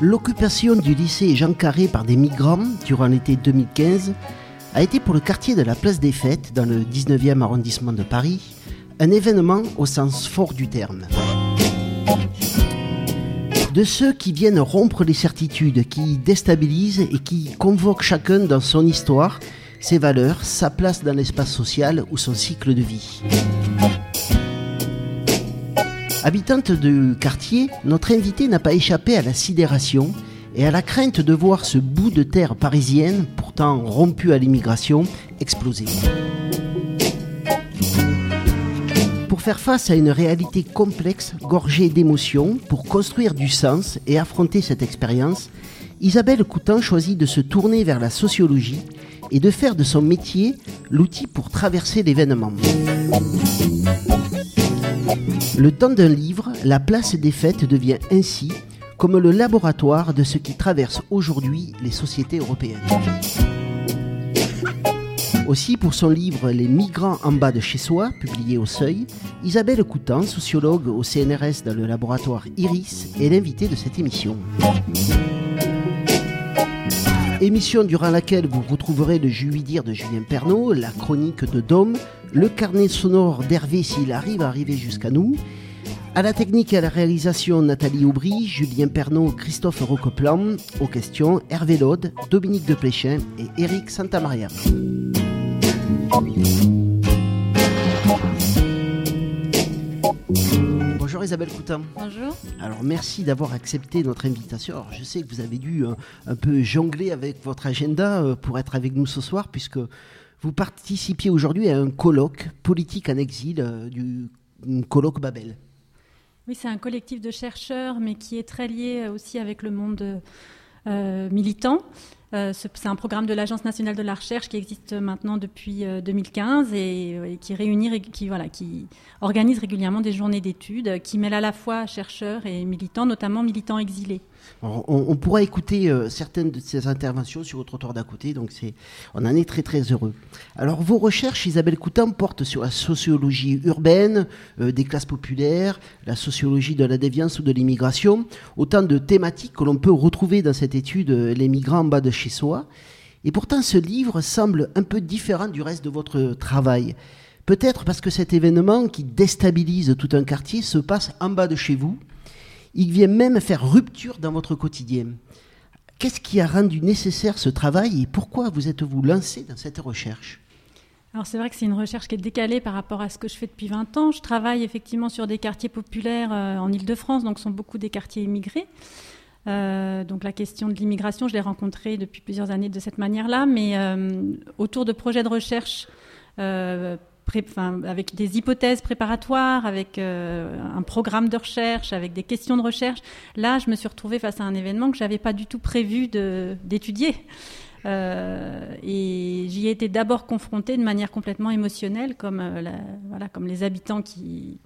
L'occupation du lycée Jean Carré par des migrants durant l'été 2015 a été pour le quartier de la Place des Fêtes, dans le 19e arrondissement de Paris, un événement au sens fort du terme. De ceux qui viennent rompre les certitudes, qui déstabilisent et qui convoquent chacun dans son histoire, ses valeurs, sa place dans l'espace social ou son cycle de vie. Habitante du quartier, notre invitée n'a pas échappé à la sidération et à la crainte de voir ce bout de terre parisienne, pourtant rompu à l'immigration, exploser. Pour faire face à une réalité complexe, gorgée d'émotions, pour construire du sens et affronter cette expérience, Isabelle Coutant choisit de se tourner vers la sociologie et de faire de son métier l'outil pour traverser l'événement. Le temps d'un livre, la Place des Fêtes devient ainsi comme le laboratoire de ce qui traverse aujourd'hui les sociétés européennes. Aussi, pour son livre « Les migrants en bas de chez soi », publié au Seuil, Isabelle Coutant, sociologue au CNRS dans le laboratoire Iris, est l'invitée de cette émission. Émission durant laquelle vous retrouverez le Juidire de Julien Pernaut, la chronique de Dôme, le carnet sonore d'Hervé s'il arrive à arriver jusqu'à nous. À la technique et à la réalisation, Nathalie Aubry, Julien Pernaut, Christophe Roqueplan. Aux questions, Hervé Laude, Dominique Depléchin et Éric Santamaria. Bonjour Isabelle Coutant. Bonjour. Alors merci d'avoir accepté notre invitation. Alors, je sais que vous avez dû un peu jongler avec votre agenda pour être avec nous ce soir, puisque vous participiez aujourd'hui à un colloque politique en exil, un colloque Babel. Oui, c'est un collectif de chercheurs, mais qui est très lié aussi avec le monde militant. C'est un programme de l'Agence nationale de la recherche qui existe maintenant depuis 2015 et qui réunit, qui organise régulièrement des journées d'études qui mêlent à la fois chercheurs et militants, notamment militants exilés. On pourra écouter certaines de ces interventions sur le trottoir d'à côté, donc on en est très très heureux. Alors vos recherches, Isabelle Coutant, portent sur la sociologie urbaine, des classes populaires, la sociologie de la déviance ou de l'immigration, autant de thématiques que l'on peut retrouver dans cette étude « Les migrants en bas de chez soi ». Et pourtant ce livre semble un peu différent du reste de votre travail. Peut-être parce que cet événement qui déstabilise tout un quartier se passe en bas de chez vous. Il vient même faire rupture dans votre quotidien. Qu'est-ce qui a rendu nécessaire ce travail et pourquoi vous êtes-vous lancé dans cette recherche ? Alors c'est vrai que c'est une recherche qui est décalée par rapport à ce que je fais depuis 20 ans. Je travaille effectivement sur des quartiers populaires en Île-de-France, donc ce sont beaucoup des quartiers immigrés. Donc la question de l'immigration, je l'ai rencontrée depuis plusieurs années de cette manière-là, mais autour de projets de recherche avec des hypothèses préparatoires, avec un programme de recherche, avec des questions de recherche. Là, je me suis retrouvée face à un événement que je n'avais pas du tout prévu d'étudier. Et j'y ai été d'abord confrontée de manière complètement émotionnelle, comme les habitants qui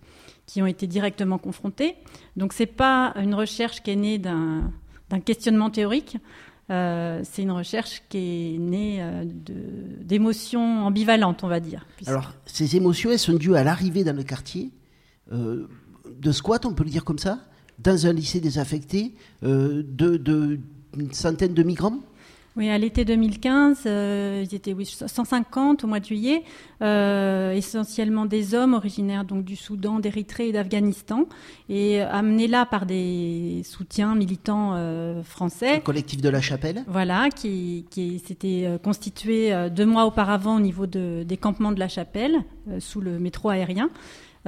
ont été directement confrontés. Donc, ce n'est pas une recherche qui est née d'un questionnement théorique. C'est une recherche qui est née d'émotions ambivalentes, on va dire. Alors, ces émotions, elles sont dues à l'arrivée dans le quartier de squat, on peut le dire comme ça, dans un lycée désaffecté, d'une centaine de migrants. Oui, à l'été 2015, ils étaient 150 au mois de juillet, essentiellement des hommes originaires donc du Soudan, d'Érythrée et d'Afghanistan, et amenés là par des soutiens militants français. Le collectif de La Chapelle. Voilà, qui s'était constitué 2 mois auparavant au niveau des campements de La Chapelle, sous le métro aérien.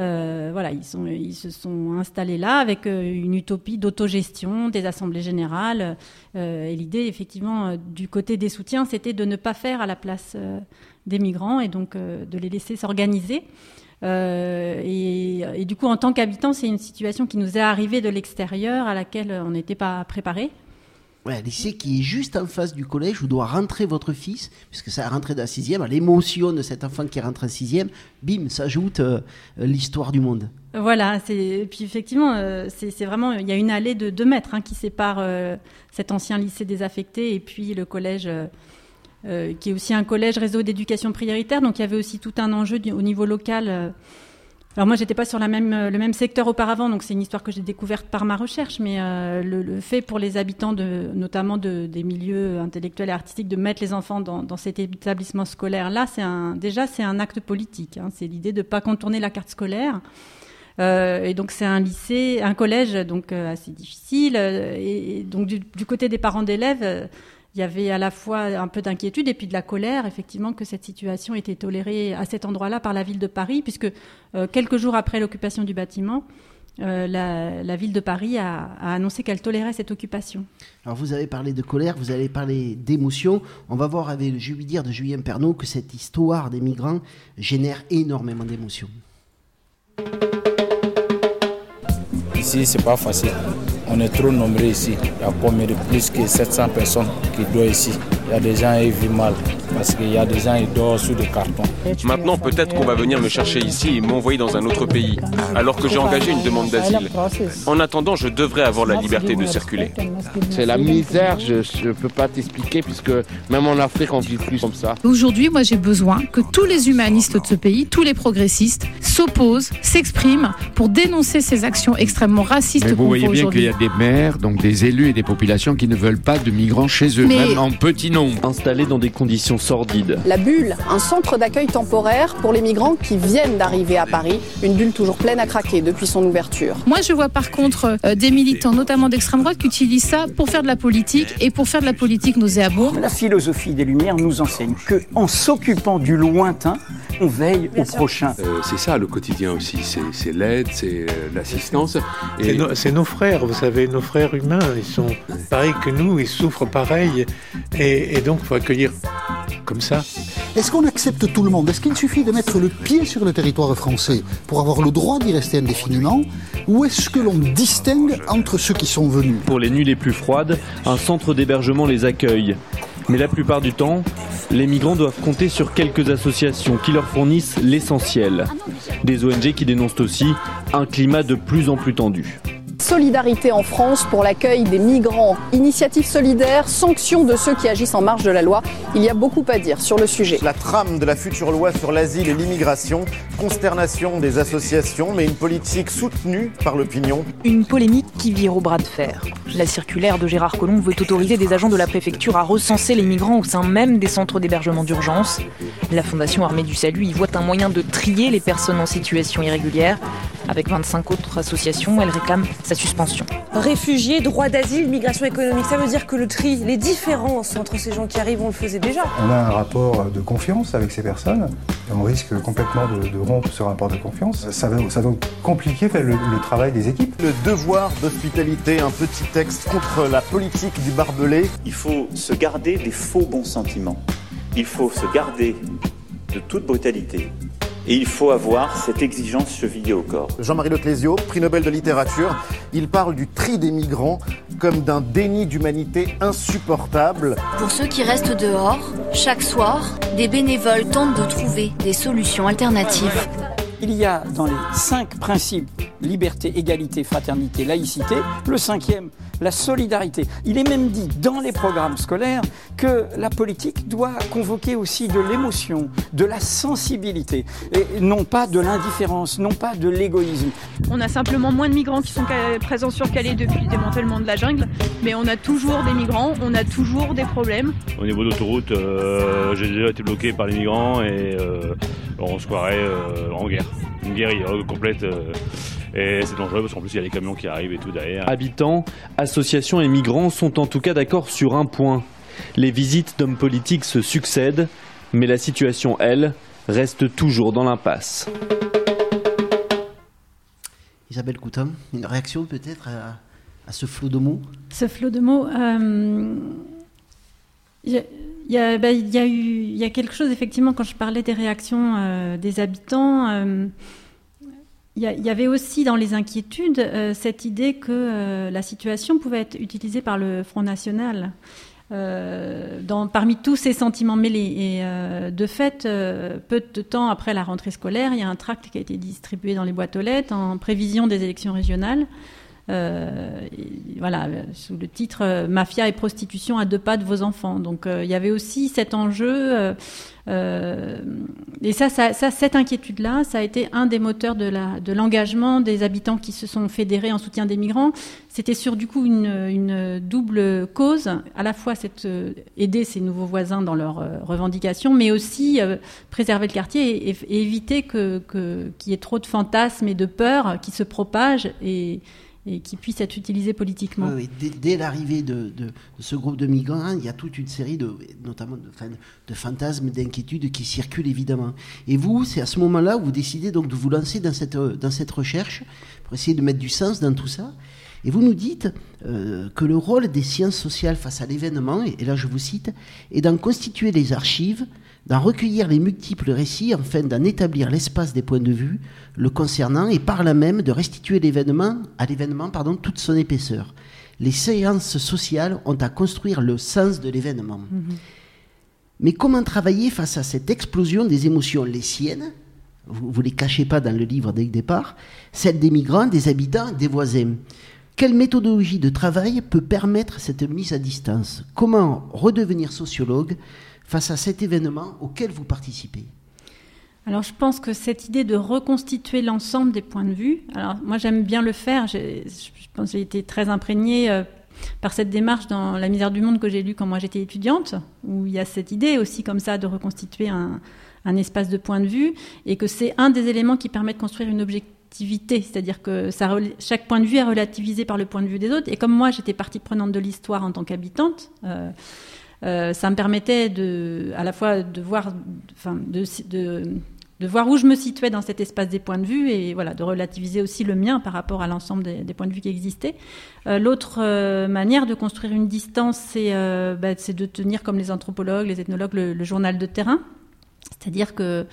Ils se sont installés là avec une utopie d'autogestion, des assemblées générales. Et l'idée, effectivement, du côté des soutiens, c'était de ne pas faire à la place des migrants et donc de les laisser s'organiser. Et du coup, en tant qu'habitants, c'est une situation qui nous est arrivée de l'extérieur à laquelle on n'était pas préparés. Ouais, lycée qui est juste en face du collège où doit rentrer votre fils, puisque ça a rentré dans la 6e, à l'émotion de cet enfant qui rentre en 6e, bim, s'ajoute l'histoire du monde. Voilà, et puis effectivement, c'est vraiment, il y a une allée de 2 mètres qui sépare cet ancien lycée désaffecté et puis le collège, qui est aussi un collège réseau d'éducation prioritaire, donc il y avait aussi tout un enjeu au niveau local Alors moi, j'étais pas sur le même secteur auparavant, donc c'est une histoire que j'ai découverte par ma recherche, mais le fait pour les habitants, notamment des milieux intellectuels et artistiques, de mettre les enfants dans cet établissement scolaire-là, c'est un acte politique. Hein, c'est l'idée de pas contourner la carte scolaire. Et donc c'est un lycée, un collège donc assez difficile. Et donc du côté des parents d'élèves, il y avait à la fois un peu d'inquiétude et puis de la colère, effectivement, que cette situation était tolérée à cet endroit-là par la ville de Paris, puisque quelques jours après l'occupation du bâtiment, la ville de Paris a annoncé qu'elle tolérait cette occupation. Alors vous avez parlé de colère, vous avez parlé d'émotion. On va voir avec le jubilé de Julien Pernaut que cette histoire des migrants génère énormément d'émotions. Ici, c'est pas facile. On est trop nombreux ici. Il y a combien de plus que 700 personnes qui dorment ici. Il y a des gens qui vivent mal parce qu'il y a des gens qui dorment sous des cartons. Maintenant, peut-être qu'on va venir me chercher ici et m'envoyer dans un autre pays, alors que j'ai engagé une demande d'asile. En attendant, je devrais avoir la liberté de circuler. C'est la misère, je ne peux pas t'expliquer, puisque même en Afrique, on ne vit plus comme ça. Aujourd'hui, moi, j'ai besoin que tous les humanistes de ce pays, tous les progressistes, s'opposent, s'expriment pour dénoncer ces actions extrêmement racistes. Mais vous voyez bien qu'il y a des maires, donc des élus et des populations qui ne veulent pas de migrants chez eux, même en petit nombre. Installés dans des conditions sordides. La Bulle, un centre d'accueil temporaire pour les migrants qui viennent d'arriver à Paris. Une bulle toujours pleine à craquer depuis son ouverture. Moi, je vois par contre des militants, notamment d'extrême droite, qui utilisent ça pour faire de la politique et pour faire de la politique nauséabonde. La philosophie des Lumières nous enseigne qu'en s'occupant du lointain, on veille au prochain. C'est ça le quotidien aussi, c'est l'aide, c'est l'assistance. Et... C'est nos frères, vous savez, nos frères humains, ils sont pareils que nous, ils souffrent pareil, et donc il faut accueillir comme ça. Est-ce qu'on accepte tout le monde ? Est-ce qu'il suffit de mettre le pied sur le territoire français pour avoir le droit d'y rester indéfiniment ? Ou est-ce que l'on distingue entre ceux qui sont venus ? Pour les nuits les plus froides, un centre d'hébergement les accueille. Mais la plupart du temps, les migrants doivent compter sur quelques associations qui leur fournissent l'essentiel. Des ONG qui dénoncent aussi un climat de plus en plus tendu. Solidarité en France pour l'accueil des migrants. Initiative solidaire, sanction de ceux qui agissent en marge de la loi. Il y a beaucoup à dire sur le sujet. La trame de la future loi sur l'asile et l'immigration, consternation des associations, mais une politique soutenue par l'opinion. Une polémique qui vire au bras de fer. La circulaire de Gérard Collomb veut autoriser des agents de la préfecture à recenser les migrants au sein même des centres d'hébergement d'urgence. La Fondation Armée du Salut y voit un moyen de trier les personnes en situation irrégulière. Avec 25 autres associations, elle réclame sa suspension. Réfugiés, droit d'asile, migration économique, ça veut dire que le tri, les différences entre ces gens qui arrivent, on le faisait déjà. On a un rapport de confiance avec ces personnes et on risque complètement de rompre ce rapport de confiance. Ça va compliquer le travail des équipes. Le devoir d'hospitalité, un petit texte contre la politique du barbelé. Il faut se garder des faux bons sentiments. Il faut se garder de toute brutalité. Et il faut avoir cette exigence chevillée au corps. Jean-Marie Le Clézio, prix Nobel de littérature, il parle du tri des migrants comme d'un déni d'humanité insupportable. Pour ceux qui restent dehors, chaque soir, des bénévoles tentent de trouver des solutions alternatives. Il y a dans les 5 principes, liberté, égalité, fraternité, laïcité, le 5e, la solidarité. Il est même dit dans les programmes scolaires que la politique doit convoquer aussi de l'émotion, de la sensibilité, et non pas de l'indifférence, non pas de l'égoïsme. On a simplement moins de migrants qui sont présents sur Calais depuis le démantèlement de la jungle, mais on a toujours des migrants, on a toujours des problèmes. Au niveau de l'autoroute, j'ai déjà été bloqué par les migrants et on se croirait en guerre. Une guerre complète et c'est dangereux parce qu'en plus il y a des camions qui arrivent et tout derrière. Habitants, associations et migrants sont en tout cas d'accord sur un point. Les visites d'hommes politiques se succèdent, mais la situation, elle, reste toujours dans l'impasse. Isabelle Coutant, une réaction peut-être à ce flot de mots ? Ce flot de mots... Il y a quelque chose, effectivement, quand je parlais des réactions des habitants, il y avait aussi dans les inquiétudes cette idée que la situation pouvait être utilisée par le Front National parmi tous ces sentiments mêlés. Et de fait, peu de temps après la rentrée scolaire, il y a un tract qui a été distribué dans les boîtes aux lettres en prévision des élections régionales. voilà, sous le titre « Mafia et prostitution à deux pas de vos enfants ». Donc, il y avait aussi cet enjeu. Et ça, cette inquiétude-là, ça a été un des moteurs de l'engagement des habitants qui se sont fédérés en soutien des migrants. C'était sur, du coup, une double cause, à la fois aider ces nouveaux voisins dans leurs revendications, mais aussi préserver le quartier et éviter qu'il y ait trop de fantasmes et de peurs qui se propagent et qui puissent être utilisés politiquement. Oui, dès l'arrivée de ce groupe de migrants, il y a toute une série notamment de fantasmes, d'inquiétudes qui circulent évidemment. Et vous, c'est à ce moment-là où vous décidez donc de vous lancer dans cette recherche pour essayer de mettre du sens dans tout ça. Et vous nous dites que le rôle des sciences sociales face à l'événement, et là je vous cite, est d'en constituer les archives, d'en recueillir les multiples récits, afin d'en établir l'espace des points de vue le concernant, et par là même de restituer à l'événement, toute son épaisseur. Les sciences sociales ont à construire le sens de l'événement. Mmh. Mais comment travailler face à cette explosion des émotions, les siennes, vous ne les cachez pas dans le livre dès le départ, celles des migrants, des habitants, des voisins. Quelle méthodologie de travail peut permettre cette mise à distance ? Comment redevenir sociologue face à cet événement auquel vous participez ? Alors, je pense que cette idée de reconstituer l'ensemble des points de vue, alors moi j'aime bien le faire, je pense que j'ai été très imprégnée par cette démarche dans La misère du monde que j'ai lue quand moi j'étais étudiante, où il y a cette idée aussi comme ça de reconstituer un espace de points de vue, et que c'est un des éléments qui permet de construire une objectivité. C'est-à-dire que chaque point de vue est relativisé par le point de vue des autres. Et comme moi, j'étais partie prenante de l'histoire en tant qu'habitante, ça me permettait à la fois de voir où je me situais dans cet espace des points de vue et voilà, de relativiser aussi le mien par rapport à l'ensemble des points de vue qui existaient. L'autre manière de construire une distance, c'est de tenir, comme les anthropologues, les ethnologues, le journal de terrain. C'est-à-dire que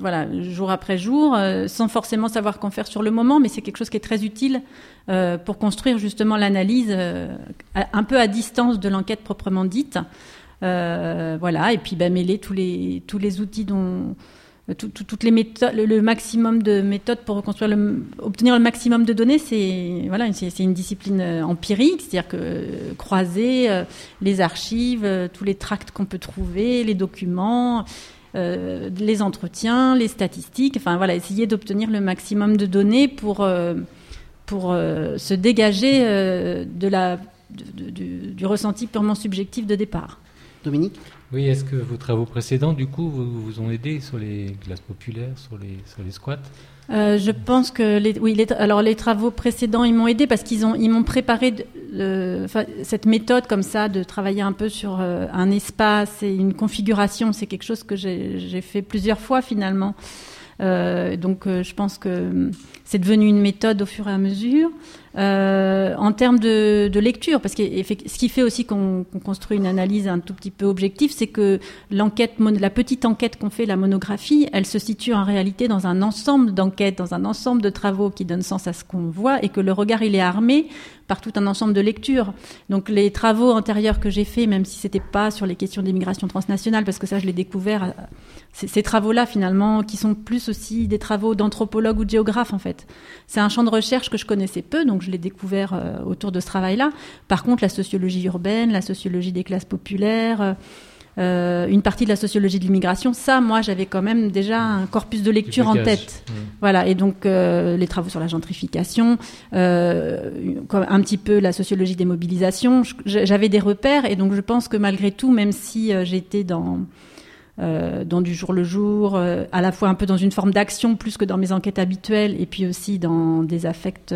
voilà, jour après jour, sans forcément savoir qu'en faire sur le moment, mais c'est quelque chose qui est très utile pour construire justement l'analyse un peu à distance de l'enquête proprement dite. Voilà, et puis mêler tous les outils dont... Toutes les méthodes, le maximum de méthodes pour reconstruire obtenir le maximum de données, c'est une discipline empirique, c'est-à-dire que croiser les archives, tous les tracts qu'on peut trouver, les documents, les entretiens, les statistiques, enfin voilà, essayer d'obtenir le maximum de données pour se dégager du ressenti purement subjectif de départ. Dominique ? Oui, est-ce que vos travaux précédents, du coup, vous ont aidé sur les classes populaires, sur les squats ? Je pense que les travaux précédents, ils m'ont aidé parce qu'ils m'ont préparé cette méthode comme ça de travailler un peu sur un espace et une configuration. C'est quelque chose que j'ai fait plusieurs fois finalement. Donc, je pense que c'est devenu une méthode au fur et à mesure. En termes de lecture, parce que ce qui fait aussi qu'on construit une analyse un tout petit peu objective, c'est que la petite enquête qu'on fait, la monographie, elle se situe en réalité dans un ensemble d'enquêtes, dans un ensemble de travaux qui donnent sens à ce qu'on voit, et que le regard, il est armé par tout un ensemble de lectures. Donc les travaux antérieurs que j'ai faits, même si c'était pas sur les questions des migrations transnationales, parce que ça je l'ai découvert, ces travaux-là finalement, qui sont plus aussi des travaux d'anthropologues ou de géographes en fait. C'est un champ de recherche que je connaissais peu, donc je l'ai découvert autour de ce travail-là. Par contre, la sociologie urbaine, la sociologie des classes populaires, une partie de la sociologie de l'immigration, ça, moi, j'avais quand même déjà un corpus de lecture en tête. Mmh. Voilà, et donc les travaux sur la gentrification, un petit peu la sociologie des mobilisations, j'avais des repères, et donc je pense que malgré tout, même si j'étais dans du jour le jour, à la fois un peu dans une forme d'action plus que dans mes enquêtes habituelles, et puis aussi dans des affects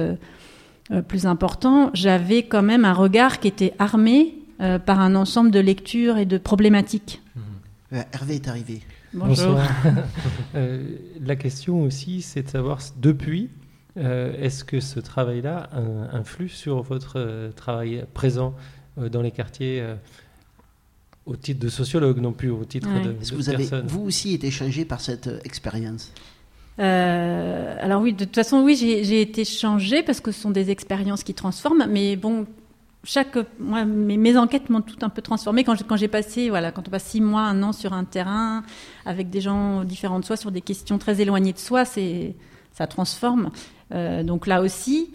plus importants, j'avais quand même un regard qui était armé par un ensemble de lectures et de problématiques. Hervé est arrivé. Bonjour. La question aussi, c'est de savoir, depuis, est-ce que ce travail-là influe sur votre travail présent dans les quartiers, au titre de sociologue non plus, au titre de personne. Est-ce que vous avez, vous aussi, été changé par cette expérience ? Alors oui, de toute façon, oui, j'ai été changée parce que ce sont des expériences qui transforment, mais bon... Mes enquêtes m'ont tout un peu transformée quand on passe 6 mois, 1 an sur un terrain avec des gens différents de soi sur des questions très éloignées de soi, c'est ça transforme. Donc là aussi,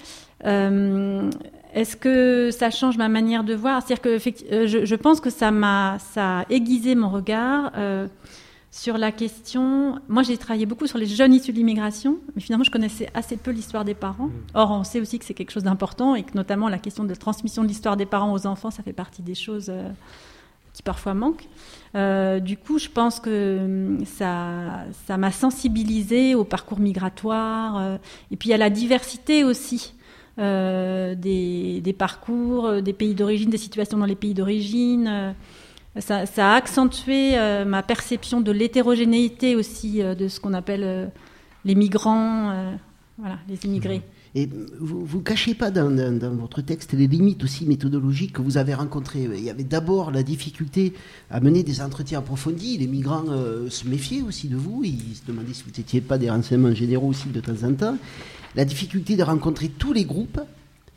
est-ce que ça change ma manière de voir ? C'est-à-dire que je pense que ça a aiguisé mon regard sur la question. Moi, j'ai travaillé beaucoup sur les jeunes issus de l'immigration, mais finalement, je connaissais assez peu l'histoire des parents. Or, on sait aussi que c'est quelque chose d'important et que notamment la question de la transmission de l'histoire des parents aux enfants, ça fait partie des choses qui parfois manquent. Du coup, je pense que ça m'a sensibilisée au parcours migratoire et puis à la diversité aussi des parcours, des pays d'origine, des situations dans les pays d'origine. Ça a accentué ma perception de l'hétérogénéité aussi de ce qu'on appelle les migrants, les immigrés. Et vous ne cachez pas dans votre texte les limites aussi méthodologiques que vous avez rencontrées. Il y avait d'abord la difficulté à mener des entretiens approfondis. Les migrants se méfiaient aussi de vous. Ils se demandaient si vous n'étiez pas des renseignements généraux aussi de temps en temps. La difficulté de rencontrer tous les groupes,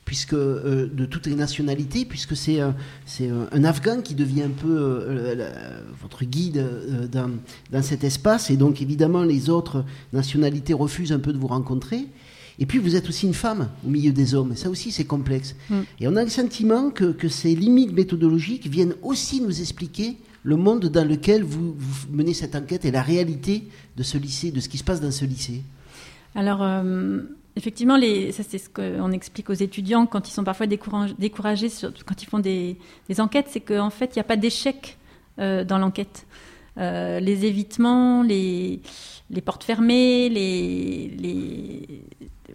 puisque de toutes les nationalités, puisque c'est un Afghan qui devient un peu votre guide dans cet espace. Et donc évidemment, les autres nationalités refusent un peu de vous rencontrer. Et puis, vous êtes aussi une femme au milieu des hommes. Ça aussi, c'est complexe. Et on a le sentiment que ces limites méthodologiques viennent aussi nous expliquer le monde dans lequel vous menez cette enquête et la réalité de ce lycée, de ce qui se passe dans ce lycée. Alors, effectivement, ça, c'est ce qu'on explique aux étudiants quand ils sont parfois découragés, surtout quand ils font des enquêtes, c'est qu'en fait, il n'y a pas d'échec dans l'enquête. Les évitements, les portes fermées,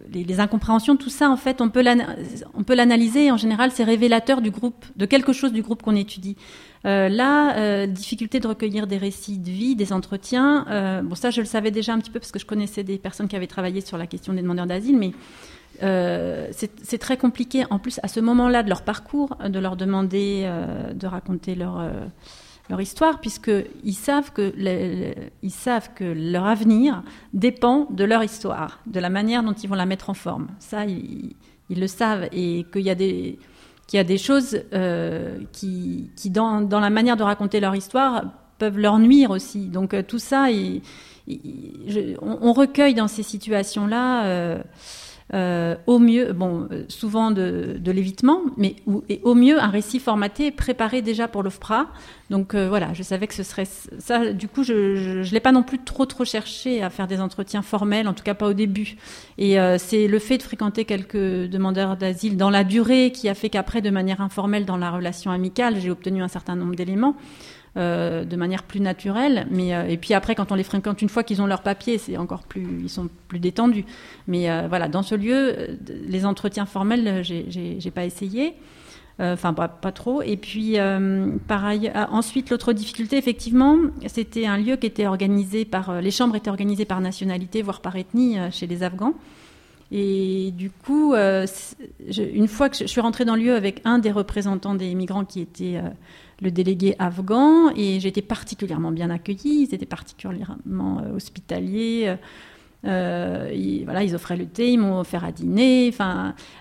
les incompréhensions, tout ça, en fait, on peut l'analyser. Et en général, c'est révélateur du groupe, de quelque chose du groupe qu'on étudie. Difficulté de recueillir des récits de vie, des entretiens. Ça, je le savais déjà un petit peu parce que je connaissais des personnes qui avaient travaillé sur la question des demandeurs d'asile, mais c'est très compliqué, en plus, à ce moment-là de leur parcours, de leur demander de raconter leur histoire, puisqu'ils savent que leur avenir dépend de leur histoire, de la manière dont ils vont la mettre en forme. Ça, ils le savent, et qu'il y a des choses qui dans la manière de raconter leur histoire, peuvent leur nuire aussi. Donc tout ça, on recueille dans ces situations-là... au mieux, souvent de l'évitement, mais au mieux un récit formaté, préparé déjà pour l'OFPRA. Donc je savais que ce serait ça. Du coup, je l'ai pas non plus trop cherché à faire des entretiens formels, en tout cas pas au début. Et c'est le fait de fréquenter quelques demandeurs d'asile dans la durée qui a fait qu'après, de manière informelle, dans la relation amicale, j'ai obtenu un certain nombre d'éléments. De manière plus naturelle, mais et puis après, quand on les fréquente, une fois qu'ils ont leur papier, c'est encore plus, ils sont plus détendus. Mais dans ce lieu, les entretiens formels, j'ai pas essayé, pas trop. Et puis pareil. Ensuite, l'autre difficulté, effectivement, c'était un lieu qui était organisé les chambres étaient organisées par nationalité, voire par ethnie, chez les Afghans. Et du coup, une fois que je suis rentrée dans le lieu avec un des représentants des migrants qui était le délégué afghan, et j'ai été particulièrement bien accueillie, ils étaient particulièrement hospitaliers, ils offraient le thé, ils m'ont offert à dîner,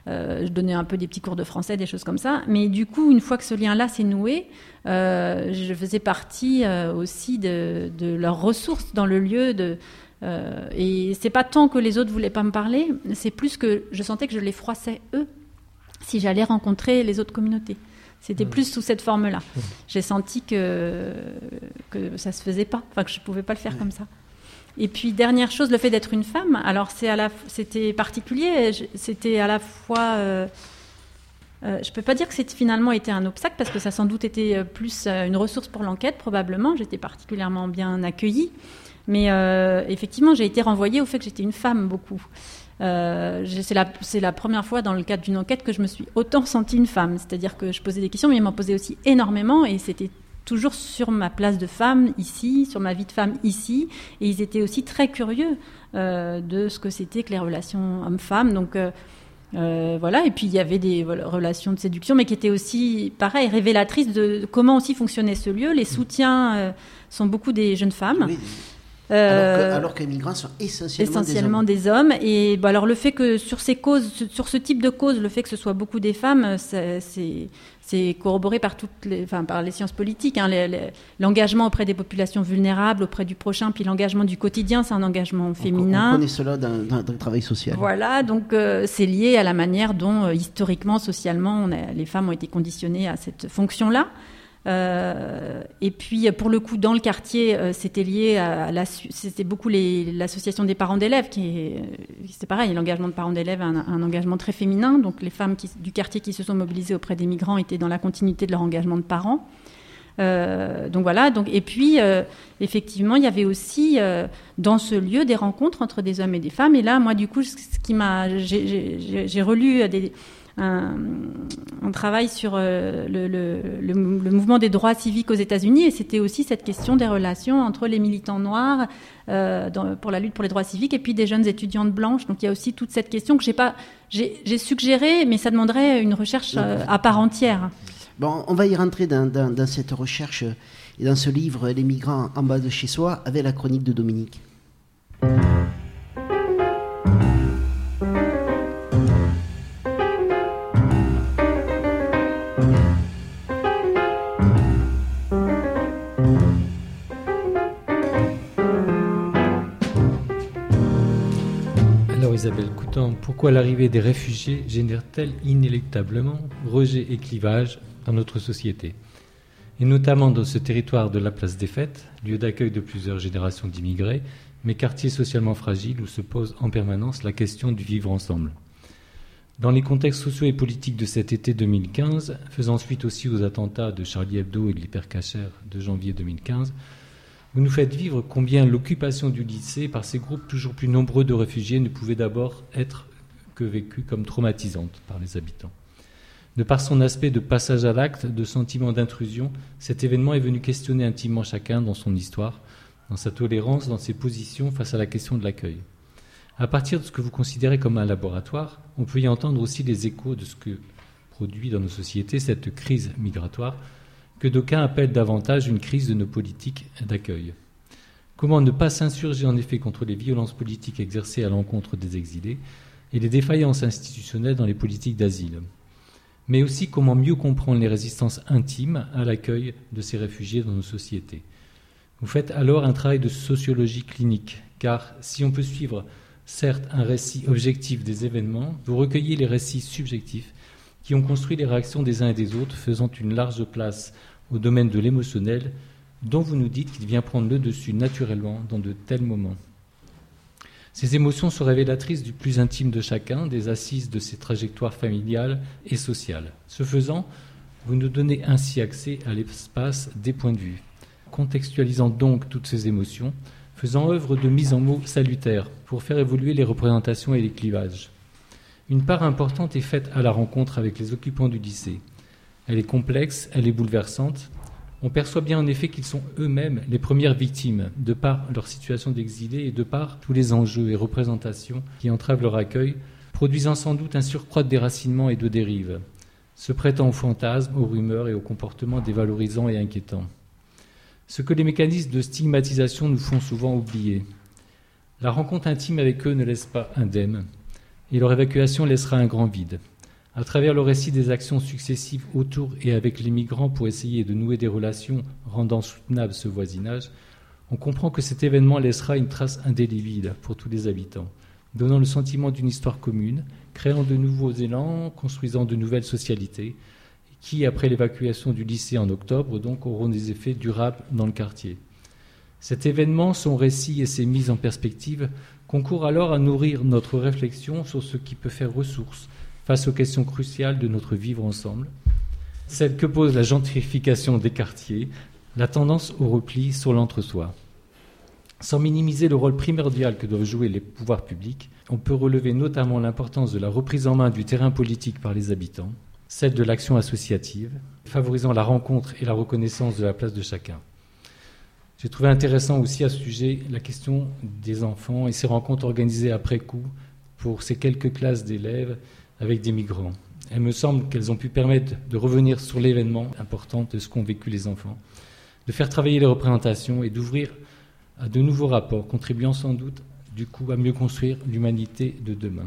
je donnais un peu des petits cours de français, des choses comme ça. Mais du coup, une fois que ce lien-là s'est noué, je faisais partie aussi de leurs ressources dans le lieu et c'est pas tant que les autres voulaient pas me parler, c'est plus que je sentais que je les froissais eux si j'allais rencontrer les autres communautés. C'était plus sous cette forme-là. J'ai senti que ça se faisait pas, que je pouvais pas le faire comme ça. Et puis dernière chose, le fait d'être une femme. Alors c'était particulier, c'était à la fois. Je peux pas dire que c'est finalement été un obstacle parce que ça a sans doute été plus une ressource pour l'enquête probablement. J'étais particulièrement bien accueillie. Mais effectivement, j'ai été renvoyée au fait que j'étais une femme beaucoup. C'est la première fois dans le cadre d'une enquête que je me suis autant sentie une femme. C'est-à-dire que je posais des questions, mais ils m'en posaient aussi énormément. Et c'était toujours sur ma place de femme ici, sur ma vie de femme ici. Et ils étaient aussi très curieux de ce que c'était que les relations hommes-femmes. Donc et puis il y avait des relations de séduction, mais qui étaient aussi, pareil, révélatrices de comment aussi fonctionnait ce lieu. Les soutiens sont beaucoup des jeunes femmes. Oui. Alors que les migrants sont essentiellement des hommes. Et bah, alors le fait que sur ces causes, sur ce type de causes, le fait que ce soit beaucoup des femmes, c'est corroboré par par les sciences politiques. Hein, l'engagement auprès des populations vulnérables, auprès du prochain, puis l'engagement du quotidien, c'est un engagement féminin. On connaît cela dans le travail social. Voilà, donc c'est lié à la manière dont historiquement, socialement, les femmes ont été conditionnées à cette fonction-là. Et puis pour le coup dans le quartier c'était lié c'était beaucoup l'association des parents d'élèves c'est pareil, l'engagement de parents d'élèves un engagement très féminin, donc les femmes du quartier qui se sont mobilisées auprès des migrants étaient dans la continuité de leur engagement de parents. Et puis effectivement il y avait aussi dans ce lieu des rencontres entre des hommes et des femmes, et là moi du coup ce qui m'a j'ai relu un travail sur le mouvement des droits civiques aux États-Unis, et c'était aussi cette question des relations entre les militants noirs pour la lutte pour les droits civiques et puis des jeunes étudiantes blanches. Donc il y a aussi toute cette question que j'ai suggérée, mais ça demanderait une recherche à part entière. Bon, on va y rentrer dans cette recherche et dans ce livre « Les migrants en bas de chez soi » avec la chronique de Dominique. Isabelle Coutant, pourquoi l'arrivée des réfugiés génère-t-elle inéluctablement rejet et clivage dans notre société, et notamment dans ce territoire de la Place des Fêtes, lieu d'accueil de plusieurs générations d'immigrés, mais quartier socialement fragile où se pose en permanence la question du vivre ensemble. Dans les contextes sociaux et politiques de cet été 2015, faisant suite aussi aux attentats de Charlie Hebdo et de l'hypercachère de janvier 2015, vous nous faites vivre combien l'occupation du lycée par ces groupes toujours plus nombreux de réfugiés ne pouvait d'abord être que vécue comme traumatisante par les habitants. De par son aspect de passage à l'acte, de sentiment d'intrusion, cet événement est venu questionner intimement chacun dans son histoire, dans sa tolérance, dans ses positions face à la question de l'accueil. À partir de ce que vous considérez comme un laboratoire, on peut y entendre aussi les échos de ce que produit dans nos sociétés cette crise migratoire, que d'aucuns appellent davantage une crise de nos politiques d'accueil. Comment ne pas s'insurger en effet contre les violences politiques exercées à l'encontre des exilés et les défaillances institutionnelles dans les politiques d'asile ? Mais aussi comment mieux comprendre les résistances intimes à l'accueil de ces réfugiés dans nos sociétés ? Vous faites alors un travail de sociologie clinique, car si on peut suivre certes un récit objectif des événements, vous recueillez les récits subjectifs qui ont construit les réactions des uns et des autres, faisant une large place au domaine de l'émotionnel, dont vous nous dites qu'il vient prendre le dessus naturellement dans de tels moments. Ces émotions sont révélatrices du plus intime de chacun, des assises de ses trajectoires familiales et sociales. Ce faisant, vous nous donnez ainsi accès à l'espace des points de vue, contextualisant donc toutes ces émotions, faisant œuvre de mise en mots salutaires pour faire évoluer les représentations et les clivages. Une part importante est faite à la rencontre avec les occupants du lycée. Elle est complexe, elle est bouleversante. On perçoit bien en effet qu'ils sont eux-mêmes les premières victimes, de par leur situation d'exilé et de par tous les enjeux et représentations qui entravent leur accueil, produisant sans doute un surcroît de déracinement et de dérive, se prêtant aux fantasmes, aux rumeurs et aux comportements dévalorisants et inquiétants. Ce que les mécanismes de stigmatisation nous font souvent oublier. La rencontre intime avec eux ne laisse pas indemne, et leur évacuation laissera un grand vide. À travers le récit des actions successives autour et avec les migrants pour essayer de nouer des relations rendant soutenable ce voisinage, on comprend que cet événement laissera une trace indélébile pour tous les habitants, donnant le sentiment d'une histoire commune, créant de nouveaux élans, construisant de nouvelles socialités, qui, après l'évacuation du lycée en octobre, donc, auront des effets durables dans le quartier. Cet événement, son récit et ses mises en perspective concourent alors à nourrir notre réflexion sur ce qui peut faire ressource face aux questions cruciales de notre vivre ensemble, celles que pose la gentrification des quartiers, la tendance au repli sur l'entre-soi. Sans minimiser le rôle primordial que doivent jouer les pouvoirs publics, on peut relever notamment l'importance de la reprise en main du terrain politique par les habitants, celle de l'action associative, favorisant la rencontre et la reconnaissance de la place de chacun. J'ai trouvé intéressant aussi à ce sujet la question des enfants et ces rencontres organisées après coup pour ces quelques classes d'élèves avec des migrants. Il me semble qu'elles ont pu permettre de revenir sur l'événement important de ce qu'ont vécu les enfants, de faire travailler les représentations et d'ouvrir à de nouveaux rapports, contribuant sans doute du coup à mieux construire l'humanité de demain.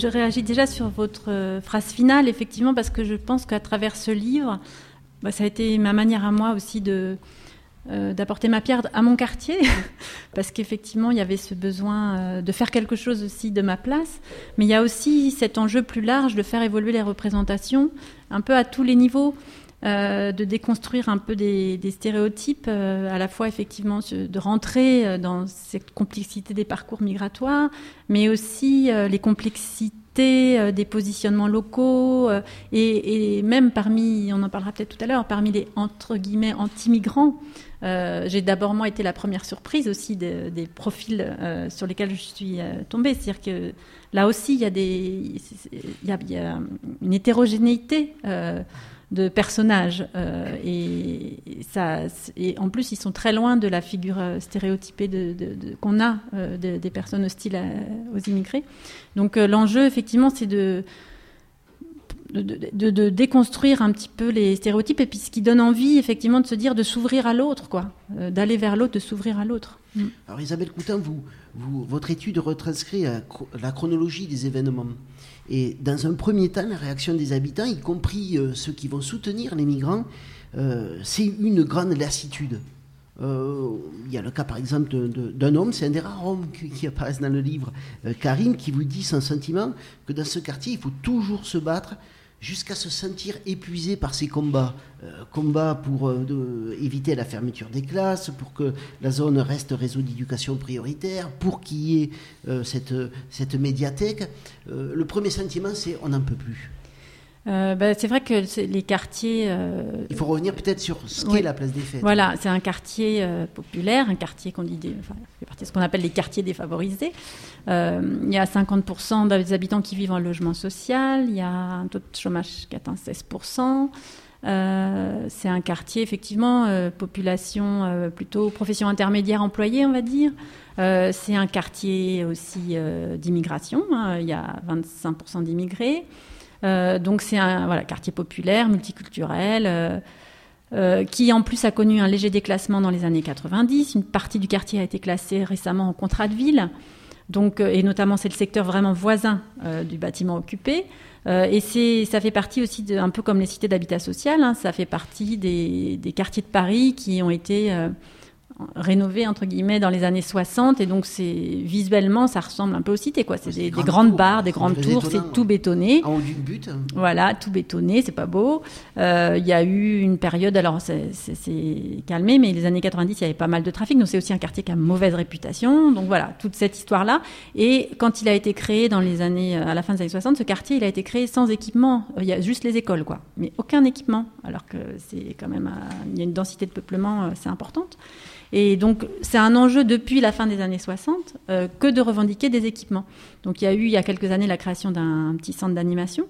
Je réagis déjà sur votre phrase finale, effectivement, parce que je pense qu'à travers ce livre, ça a été ma manière à moi aussi d'apporter ma pierre à mon quartier, parce qu'effectivement, il y avait ce besoin de faire quelque chose aussi de ma place, mais il y a aussi cet enjeu plus large de faire évoluer les représentations, un peu à tous les niveaux, de déconstruire un peu des stéréotypes, à la fois effectivement de rentrer dans cette complexité des parcours migratoires, mais aussi les complexités des positionnements locaux, et même parmi, on en parlera peut-être tout à l'heure, parmi les entre guillemets anti-migrants, j'ai d'abord moi été la première surprise aussi des profils sur lesquels je suis tombée, c'est-à-dire que là aussi il y a une hétérogénéité de personnages, et en plus ils sont très loin de la figure stéréotypée qu'on a des personnes hostiles aux immigrés. Donc l'enjeu effectivement c'est de déconstruire un petit peu les stéréotypes, et puis ce qui donne envie effectivement de se dire, de s'ouvrir à l'autre, d'aller vers l'autre, de s'ouvrir à l'autre. Alors Isabelle Coutant, votre étude retranscrit la chronologie des événements. Et dans un premier temps, la réaction des habitants, y compris ceux qui vont soutenir les migrants, c'est une grande lassitude. Il y a le cas par exemple d'un homme, c'est un des rares hommes qui apparaissent dans le livre, Karim, qui vous dit sans sentiment que dans ce quartier, il faut toujours se battre jusqu'à se sentir épuisé par ces combats. Combats pour éviter la fermeture des classes, pour que la zone reste réseau d'éducation prioritaire, pour qu'il y ait cette médiathèque. Le premier sentiment, c'est on n'en peut plus. C'est vrai que les quartiers... Il faut revenir peut-être sur ce qu'est la place des Fêtes. Voilà, c'est un quartier populaire, un quartier ce qu'on appelle les quartiers défavorisés. Il y a 50% des habitants qui vivent en logement social, il y a un taux de chômage qui atteint 16%. C'est un quartier, effectivement, population plutôt profession intermédiaire employée, on va dire. C'est un quartier aussi d'immigration, il y a 25% d'immigrés. Donc c'est un quartier populaire, multiculturel, qui en plus a connu un léger déclassement dans les années 90. Une partie du quartier a été classée récemment en contrat de ville, donc, et notamment c'est le secteur vraiment voisin du bâtiment occupé. Et ça fait partie aussi, un peu comme les cités d'habitat social, ça fait partie des quartiers de Paris qui ont été... rénové entre guillemets dans les années 60, et donc c'est visuellement ça ressemble un peu aux cités, quoi. C'est des grandes tours, barres, des grandes tours, c'est tout bétonné. En haut d'une butte. Voilà, tout bétonné, c'est pas beau. Il y a eu une période, alors c'est calmé, mais les années 90 il y avait pas mal de trafic, donc c'est aussi un quartier qui a mauvaise réputation. Donc voilà toute cette histoire là. Et quand il a été créé à la fin des années 60, ce quartier il a été créé sans équipement. Il y a juste les écoles, mais aucun équipement, alors que c'est quand même il y a une densité de peuplement assez importante. Et donc, c'est un enjeu depuis la fin des années 60 que de revendiquer des équipements. Donc, il y a quelques années, la création d'un petit centre d'animation.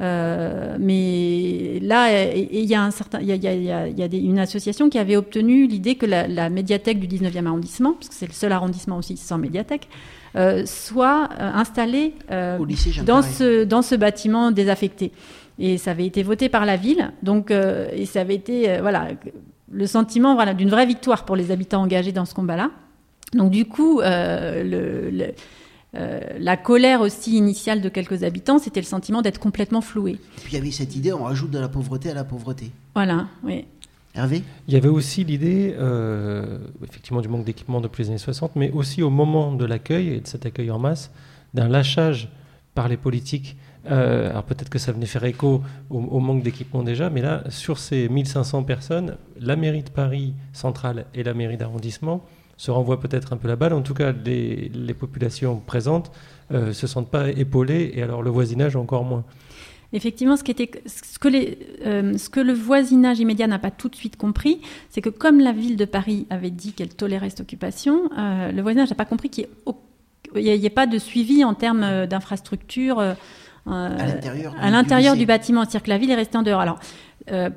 Mais là, il y a une association qui avait obtenu l'idée que la médiathèque du 19e arrondissement, parce que c'est le seul arrondissement aussi sans médiathèque, soit installée au lycée Jean Carré, dans ce bâtiment désaffecté. Et ça avait été voté par la ville. Donc, et ça avait été... le sentiment d'une vraie victoire pour les habitants engagés dans ce combat-là. Donc du coup, la colère aussi initiale de quelques habitants, c'était le sentiment d'être complètement floué. Et puis il y avait cette idée, on rajoute de la pauvreté à la pauvreté. Voilà, oui. Hervé ? Il y avait aussi l'idée, effectivement, du manque d'équipement depuis les années 60, mais aussi au moment de l'accueil, et de cet accueil en masse, d'un lâchage par les politiques. Alors peut-être que ça venait faire écho au manque d'équipement déjà, mais là, sur ces 1500 personnes, la mairie de Paris centrale et la mairie d'arrondissement se renvoient peut-être un peu la balle. En tout cas, les populations présentes ne se sentent pas épaulées, et alors le voisinage encore moins. Effectivement, ce que le voisinage immédiat n'a pas tout de suite compris, c'est que comme la ville de Paris avait dit qu'elle tolérait cette occupation, le voisinage n'a pas compris qu'il n'y ait pas de suivi en termes d'infrastructures à l'intérieur du bâtiment, c'est-à-dire que la ville est restée en dehors. Alors,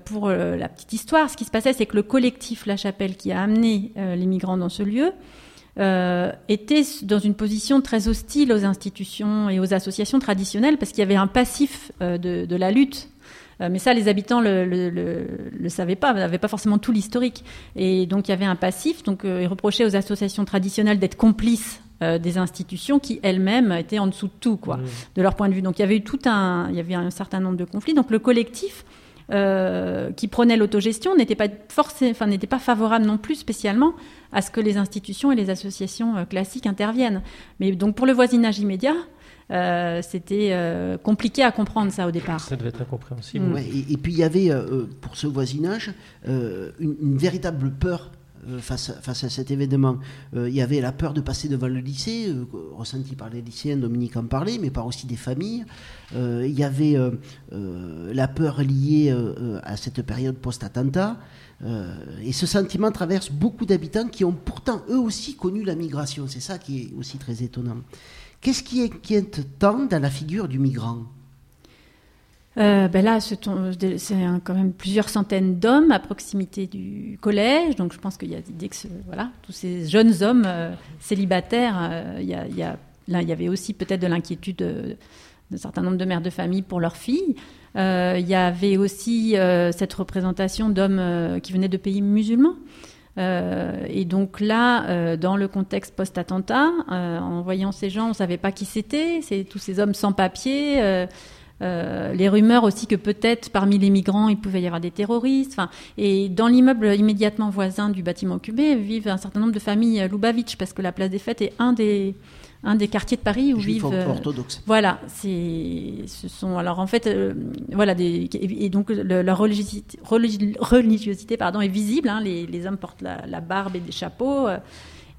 pour la petite histoire, ce qui se passait, c'est que le collectif La Chapelle qui a amené les migrants dans ce lieu était dans une position très hostile aux institutions et aux associations traditionnelles, parce qu'il y avait un passif de la lutte. Mais ça, les habitants le savaient pas, n'avaient pas forcément tout l'historique. Et donc, il y avait un passif. Donc, ils reprochaient aux associations traditionnelles d'être complices des institutions qui, elles-mêmes, étaient en dessous de tout, quoi, de leur point de vue. Donc, il y avait un certain nombre de conflits. Donc, le collectif qui prenait l'autogestion n'était pas favorable non plus spécialement à ce que les institutions et les associations classiques interviennent. Mais donc, pour le voisinage immédiat, c'était compliqué à comprendre ça au départ. Ça devait être incompréhensible. Ouais, et puis il y avait pour ce voisinage une véritable peur face à cet événement. Il y avait la peur de passer devant le lycée, ressentie par les lycéens, Dominique en parlait, mais par aussi des familles. Il y avait la peur liée à cette période post-attentat. Et ce sentiment traverse beaucoup d'habitants qui ont pourtant eux aussi connu la migration. C'est ça qui est aussi très étonnant. Qu'est-ce qui inquiète tant dans la figure du migrant ? Là, quand même plusieurs centaines d'hommes à proximité du collège. Donc, je pense qu'il y a l'idée que tous ces jeunes hommes célibataires, il y avait aussi peut-être de l'inquiétude d'un certain nombre de mères de famille pour leurs filles. Il y avait aussi cette représentation d'hommes qui venaient de pays musulmans. Et donc là, dans le contexte post-attentat, en voyant ces gens, on ne savait pas qui c'était, tous ces hommes sans papier, les rumeurs aussi que peut-être parmi les migrants, il pouvait y avoir des terroristes. Et dans l'immeuble immédiatement voisin du bâtiment occupé vivent un certain nombre de familles Lubavitch, parce que la place des Fêtes est un des quartiers de Paris où juifs vivent orthodoxes. Et donc leur religiosité est visible, hein, les hommes portent la barbe et des chapeaux,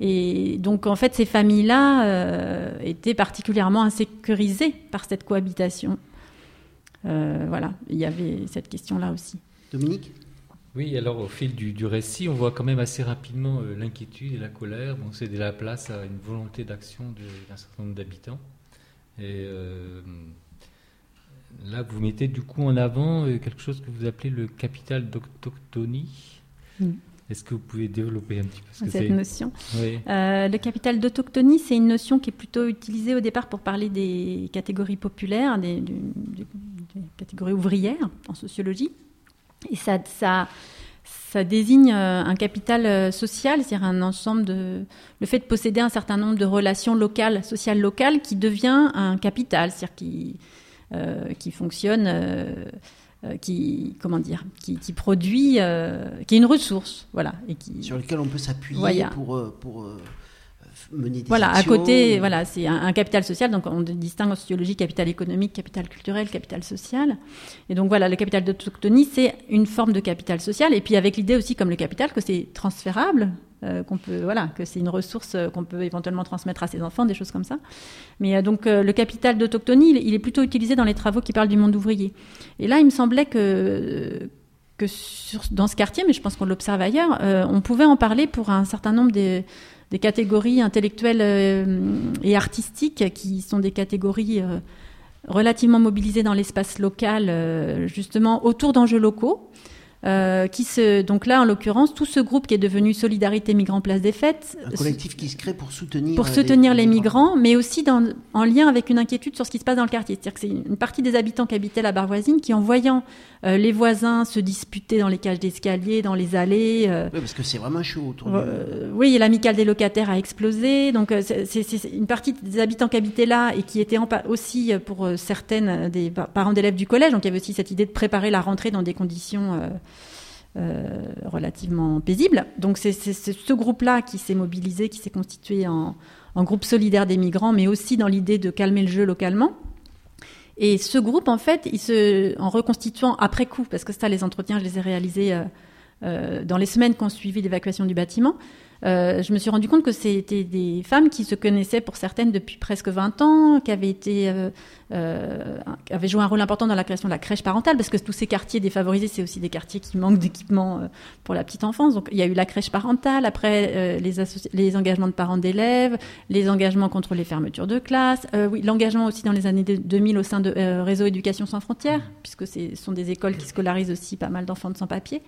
et donc en fait ces familles-là étaient particulièrement insécurisées par cette cohabitation. Il y avait cette question-là aussi. Dominique ? Oui, alors au fil du récit, on voit quand même assez rapidement l'inquiétude et la colère. Bon, c'est de la place à une volonté d'action d'un certain nombre d'habitants. Et là, vous mettez du coup en avant quelque chose que vous appelez le capital d'autochtonie. Est-ce que vous pouvez développer un petit peu cette notion ? Oui. Le capital d'autochtonie, c'est une notion qui est plutôt utilisée au départ pour parler des catégories populaires, des catégories ouvrières en sociologie. Et ça désigne un capital social, c'est-à-dire le fait de posséder un certain nombre de relations sociales locales, qui devient un capital, c'est-à-dire qui fonctionne, qui produit, qui est une ressource, sur lequel on peut s'appuyer pour mener des actions. À côté, c'est un capital social. Donc, on distingue en sociologie capital économique, capital culturel, capital social. Et donc, le capital d'autochtonie, c'est une forme de capital social. Et puis, avec l'idée aussi, comme le capital, que c'est transférable, que c'est une ressource qu'on peut éventuellement transmettre à ses enfants, des choses comme ça. Mais le capital d'autochtonie, il est plutôt utilisé dans les travaux qui parlent du monde ouvrier. Et là, il me semblait que dans ce quartier, mais je pense qu'on l'observe ailleurs, on pouvait en parler pour un certain nombre des catégories intellectuelles et artistiques, qui sont des catégories relativement mobilisées dans l'espace local, justement autour d'enjeux locaux. Donc là, en l'occurrence, tout ce groupe qui est devenu Solidarité Migrants Place des Fêtes, un collectif qui se crée pour soutenir les migrants, mais aussi en lien avec une inquiétude sur ce qui se passe dans le quartier. C'est-à-dire que c'est une partie des habitants qui habitaient la barre voisine qui, en voyant les voisins se disputer dans les cages d'escalier, dans les allées, oui, parce que c'est vraiment chaud autour oui, et l'amicale des locataires a explosé. Donc c'est une partie des habitants qui habitaient là et qui étaient aussi pour certaines des parents d'élèves du collège. Donc il y avait aussi cette idée de préparer la rentrée dans des conditions relativement paisible. Donc c'est ce groupe-là qui s'est mobilisé, qui s'est constitué en groupe solidaire des migrants, mais aussi dans l'idée de calmer le jeu localement. Et ce groupe, en fait, en reconstituant après coup, parce que ça, les entretiens, je les ai réalisés dans les semaines qui ont suivi l'évacuation du bâtiment, je me suis rendu compte que c'était des femmes qui se connaissaient pour certaines depuis presque 20 ans, qui avaient joué un rôle important dans la création de la crèche parentale, parce que tous ces quartiers défavorisés, c'est aussi des quartiers qui manquent d'équipement pour la petite enfance. Donc il y a eu la crèche parentale, après les engagements de parents d'élèves, les engagements contre les fermetures de classes, l'engagement aussi dans les années 2000 au sein de Réseau Éducation Sans Frontières, puisque ce sont des écoles qui scolarisent aussi pas mal d'enfants de sans-papiers.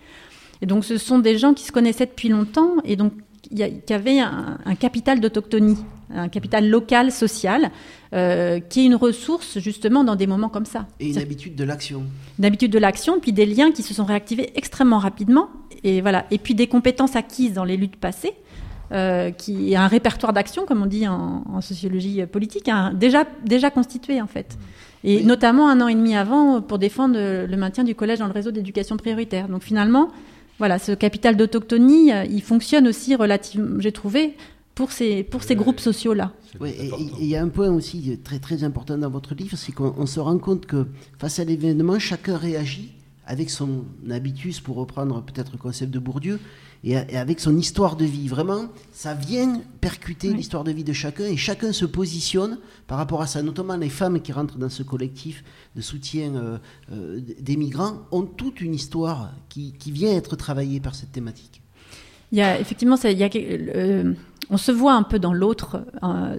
Et donc ce sont des gens qui se connaissaient depuis longtemps et donc qu'il y avait un capital d'autochtonie, un capital local, social, qui est une ressource justement dans des moments comme ça. Et une habitude de l'action. Une habitude de l'action, puis des liens qui se sont réactivés extrêmement rapidement, et voilà. Et puis des compétences acquises dans les luttes passées, qui est un répertoire d'action, comme on dit en sociologie politique, hein, déjà constitué en fait. Et oui. Notamment 1 an et demi avant pour défendre le maintien du collège dans le réseau d'éducation prioritaire. Donc finalement, voilà, ce capital d'autochtonie, il fonctionne aussi relativement, j'ai trouvé, pour ces groupes sociaux-là. Oui, et il y a un point aussi très, très important dans votre livre, c'est qu'on se rend compte que face à l'événement, chacun réagit avec son habitus, pour reprendre peut-être le concept de Bourdieu, et avec son histoire de vie. Vraiment, ça vient percuter oui. l'histoire de vie de chacun, et chacun se positionne par rapport à ça. Notamment les femmes qui rentrent dans ce collectif de soutien des migrants ont toute une histoire qui vient être travaillée par cette thématique. Il y a effectivement, on se voit un peu dans l'autre, un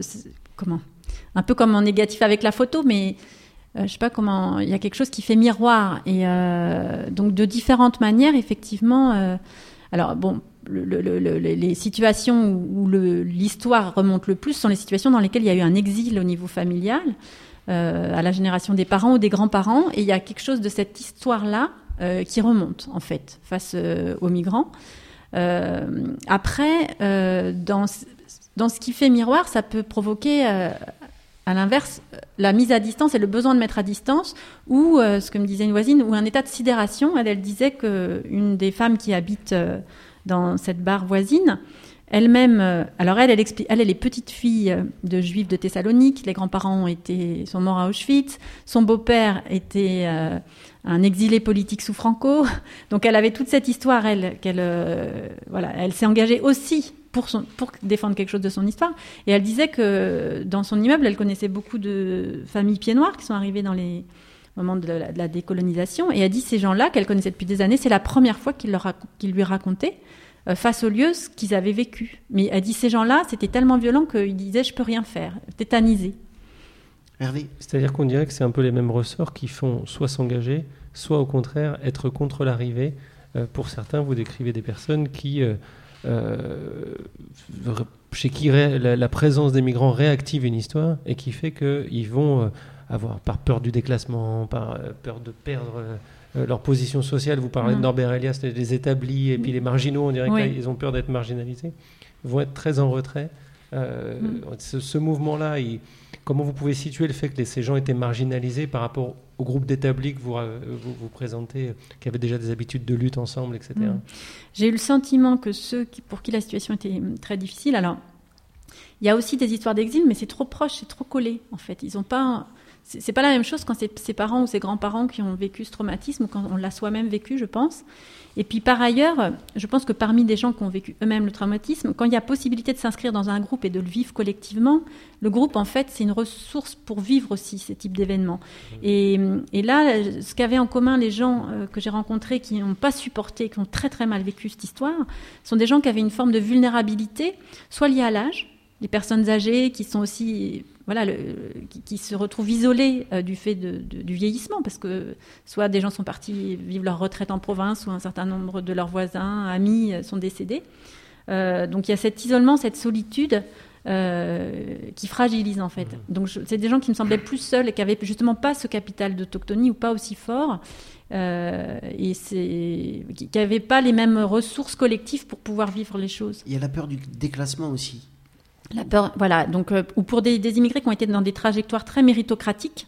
peu comme en négatif avec la photo, mais... je sais pas comment, il y a quelque chose qui fait miroir. Et donc, de différentes manières, effectivement... alors, bon, les situations où l'histoire remonte le plus sont les situations dans lesquelles il y a eu un exil au niveau familial, à la génération des parents ou des grands-parents. Et il y a quelque chose de cette histoire-là qui remonte, en fait, face aux migrants. Après, dans ce qui fait miroir, ça peut provoquer... à l'inverse, la mise à distance et le besoin de mettre à distance, ou ce que me disait une voisine, ou un état de sidération. Elle disait qu'une des femmes qui habite dans cette barre voisine, elle-même, alors elle explique, elle est petite fille de juifs de Thessalonique, les grands-parents sont morts à Auschwitz, son beau-père était un exilé politique sous Franco, donc elle avait toute cette histoire, elle s'est engagée aussi pour défendre quelque chose de son histoire. Et elle disait que dans son immeuble, elle connaissait beaucoup de familles pieds noirs qui sont arrivées dans les moments de la décolonisation. Et elle dit ces gens-là, qu'elle connaissait depuis des années, c'est la première fois qu'ils lui racontaient face au lieu ce qu'ils avaient vécu. Mais elle dit ces gens-là, c'était tellement violent qu'ils disaient « je peux rien faire », tétanisés. Hervé. C'est-à-dire qu'on dirait que c'est un peu les mêmes ressorts qui font soit s'engager, soit au contraire être contre l'arrivée. Pour certains, vous décrivez des personnes qui... chez qui la présence des migrants réactive une histoire et qui fait qu'ils vont avoir, par peur du déclassement, par peur de perdre leur position sociale, vous parlez de Norbert Elias, les établis et puis les marginaux, on dirait qu'ils ont peur d'être marginalisés, vont être très en retrait. Ce mouvement-là, comment vous pouvez situer le fait que ces gens étaient marginalisés par rapport au groupe d'établis que vous présentez, qui avaient déjà des habitudes de lutte ensemble, etc. J'ai eu le sentiment que pour qui la situation était très difficile... Alors, il y a aussi des histoires d'exil, mais c'est trop proche, c'est trop collé, en fait. Ils ont pas... C'est pas la même chose quand c'est ses parents ou ses grands-parents qui ont vécu ce traumatisme, ou quand on l'a soi-même vécu, je pense. Et puis par ailleurs, je pense que parmi des gens qui ont vécu eux-mêmes le traumatisme, quand il y a possibilité de s'inscrire dans un groupe et de le vivre collectivement, le groupe, en fait, c'est une ressource pour vivre aussi ces types d'événements. Et là, ce qu'avaient en commun les gens que j'ai rencontrés qui n'ont pas supporté, qui ont très très mal vécu cette histoire, sont des gens qui avaient une forme de vulnérabilité, soit liée à l'âge, les personnes âgées qui sont aussi... qui se retrouvent isolés du fait du vieillissement, parce que soit des gens sont partis vivre leur retraite en province, ou un certain nombre de leurs voisins, amis, sont décédés. Donc il y a cet isolement, cette solitude qui fragilise en fait. Donc c'est des gens qui me semblaient plus seuls et qui n'avaient justement pas ce capital d'autochtonie ou pas aussi fort, qui n'avaient pas les mêmes ressources collectives pour pouvoir vivre les choses. Il y a la peur du déclassement aussi. La peur, voilà. Donc, ou pour des immigrés qui ont été dans des trajectoires très méritocratiques,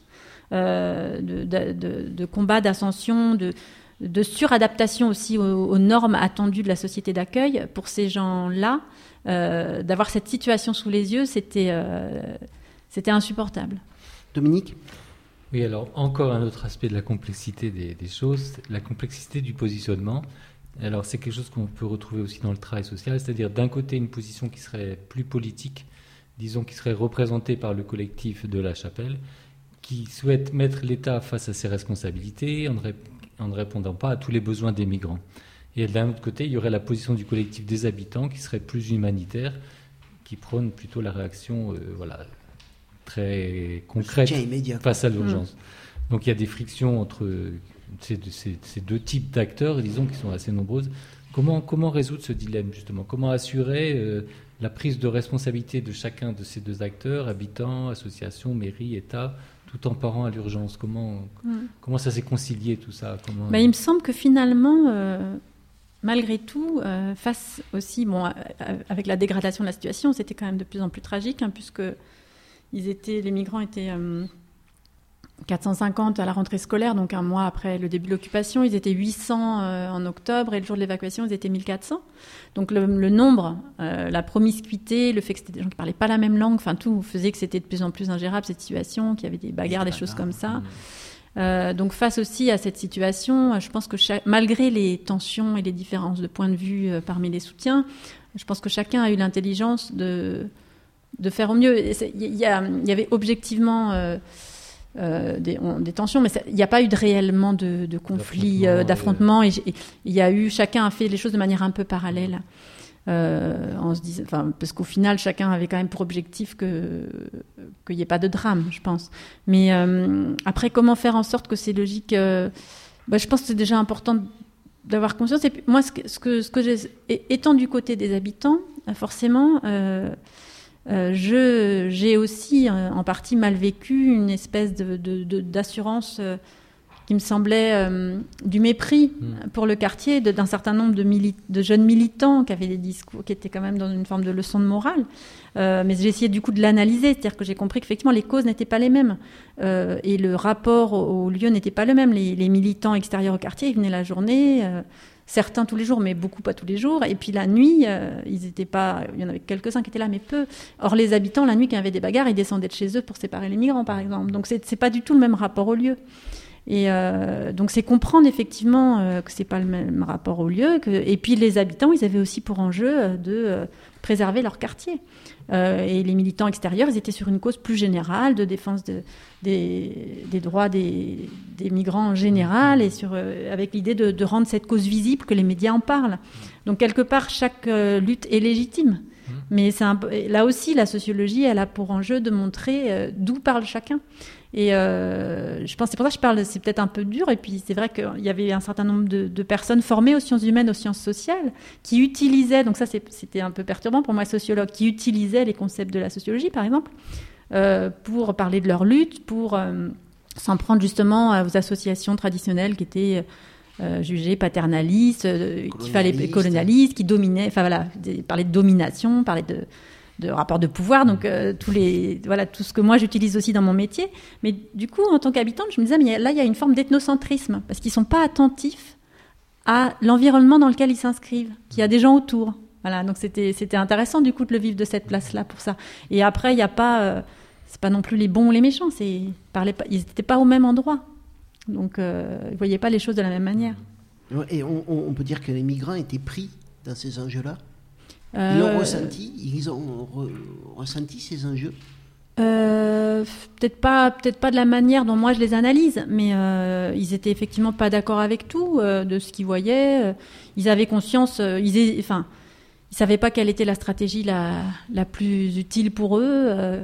de combat, d'ascension, de suradaptation aussi aux normes attendues de la société d'accueil, pour ces gens-là, d'avoir cette situation sous les yeux, c'était insupportable. Dominique ? Oui, alors encore un autre aspect de la complexité des choses, la complexité du positionnement. Alors, c'est quelque chose qu'on peut retrouver aussi dans le travail social, c'est-à-dire d'un côté une position qui serait plus politique, disons qui serait représentée par le collectif de La Chapelle, qui souhaite mettre l'État face à ses responsabilités en ne répondant pas à tous les besoins des migrants. Et d'un autre côté, il y aurait la position du collectif des habitants qui serait plus humanitaire, qui prône plutôt la réaction très concrète face à l'urgence. Donc, il y a des frictions entre ces deux types d'acteurs, disons, qui sont assez nombreuses. Comment résoudre ce dilemme, justement ? Comment assurer la prise de responsabilité de chacun de ces deux acteurs, habitants, associations, mairies, État, tout en parant à l'urgence ? Comment ça s'est concilié, tout ça ? Il me semble que finalement... Malgré tout, face aussi, avec la dégradation de la situation, c'était quand même de plus en plus tragique, puisque les migrants étaient 450 à la rentrée scolaire, donc un mois après le début de l'occupation. Ils étaient 800 en octobre, et le jour de l'évacuation, ils étaient 1400. Donc le nombre, la promiscuité, le fait que c'était des gens qui ne parlaient pas la même langue, enfin tout faisait que c'était de plus en plus ingérable, cette situation, qu'il y avait des bagarres, des choses comme ça. Donc face aussi à cette situation, je pense que malgré les tensions et les différences de point de vue parmi les soutiens, je pense que chacun a eu l'intelligence de faire au mieux. Il y avait objectivement des tensions, mais il n'y a pas eu réellement de conflits, d'affrontements. Et chacun a fait les choses de manière un peu parallèle. Parce qu'au final, chacun avait quand même pour objectif qu'il n'y ait pas de drame, je pense. Mais après, comment faire en sorte que ces logiques... je pense que c'est déjà important d'avoir conscience. Et puis, moi, ce que j'ai... Étant du côté des habitants, forcément, j'ai aussi, en partie, mal vécu une espèce d'assurance... qui me semblait du mépris pour le quartier d'un certain nombre de jeunes militants qui avaient des discours, qui étaient quand même dans une forme de leçon de morale. Mais j'ai essayé du coup de l'analyser, c'est-à-dire que j'ai compris qu'effectivement les causes n'étaient pas les mêmes et le rapport au lieu n'était pas le même. Les militants extérieurs au quartier, ils venaient la journée, certains tous les jours, mais beaucoup pas tous les jours. Et puis la nuit, il y en avait quelques-uns qui étaient là, mais peu. Or les habitants, la nuit, qui avaient des bagarres, ils descendaient de chez eux pour séparer les migrants, par exemple. Donc c'est pas du tout le même rapport au lieu. Et donc c'est comprendre effectivement que c'est pas le même rapport au lieu. Et puis les habitants, ils avaient aussi pour enjeu de préserver leur quartier. Et les militants extérieurs, ils étaient sur une cause plus générale de défense des droits des migrants en général, et avec l'idée de rendre cette cause visible, que les médias en parlent. Donc quelque part, chaque lutte est légitime. Mais là aussi, la sociologie, elle a pour enjeu de montrer d'où parle chacun. Et je pense que c'est pour ça que je parle, c'est peut-être un peu dur. Et puis c'est vrai qu'il y avait un certain nombre de personnes formées aux sciences humaines, aux sciences sociales, qui utilisaient, donc ça c'était un peu perturbant pour moi, sociologue, qui utilisaient les concepts de la sociologie, par exemple, pour parler de leur lutte, pour s'en prendre justement aux associations traditionnelles qui étaient... jugés paternalistes, colonialistes, qui dominaient, enfin voilà, parler de domination, parler de rapport de pouvoir, donc tout ce que moi j'utilise aussi dans mon métier. Mais du coup, en tant qu'habitante, je me disais, mais là il y a une forme d'ethnocentrisme, parce qu'ils ne sont pas attentifs à l'environnement dans lequel ils s'inscrivent, qu'il y a des gens autour. Voilà, donc c'était intéressant du coup de le vivre de cette place-là pour ça. Et après, il n'y a pas, c'est pas non plus les bons ou les méchants, ils n'étaient pas au même endroit. Donc, ils ne voyaient pas les choses de la même manière. Et on peut dire que les migrants étaient pris dans ces enjeux-là ? Ils ont ressenti ces enjeux ? Peut-être pas de la manière dont moi je les analyse, mais ils étaient effectivement pas d'accord avec tout, de ce qu'ils voyaient. Ils avaient conscience... ils ne savaient pas quelle était la stratégie la plus utile pour eux...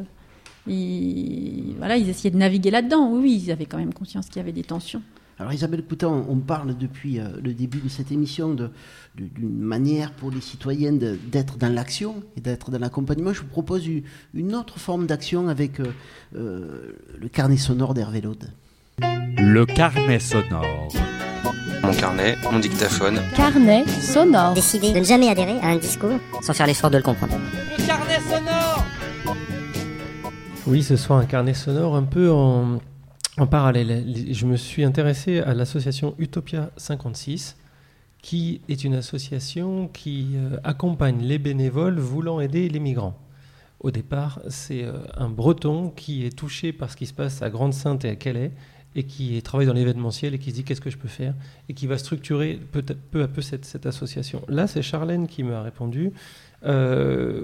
Ils essayaient de naviguer là-dedans. Oui, ils avaient quand même conscience qu'il y avait des tensions. Alors Isabelle Coutant, on parle depuis le début de cette émission d'une manière pour les citoyens d'être dans l'action et d'être dans l'accompagnement. Je vous propose une autre forme d'action avec le carnet sonore d'Hervé Laude. Le carnet sonore. Mon carnet, mon dictaphone. Carnet sonore. Décider de ne jamais adhérer à un discours sans faire l'effort de le comprendre. Le carnet sonore. Oui, ce soir, un carnet sonore un peu en parallèle. Je me suis intéressé à l'association Utopia 56, qui est une association qui accompagne les bénévoles voulant aider les migrants. Au départ, c'est un Breton qui est touché par ce qui se passe à Grande-Synthe et à Calais, et qui travaille dans l'événementiel et qui se dit « qu'est-ce que je peux faire ?» et qui va structurer peu à peu cette association. Là, c'est Charlène qui m'a répondu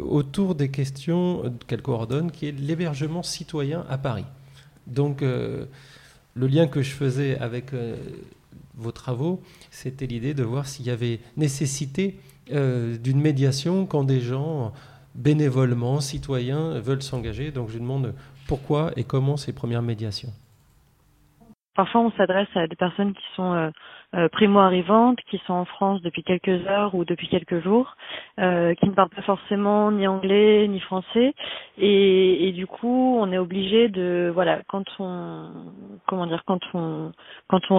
autour des questions qu'elle coordonne, qui est l'hébergement citoyen à Paris. Donc, le lien que je faisais avec vos travaux, c'était l'idée de voir s'il y avait nécessité d'une médiation quand des gens, bénévolement, citoyens, veulent s'engager. Donc, je demande pourquoi et comment ces premières médiations. Parfois, on s'adresse à des personnes qui sont primo-arrivantes, qui sont en France depuis quelques heures ou depuis quelques jours, qui ne parlent pas forcément ni anglais ni français, et du coup, on est obligé de, voilà, quand on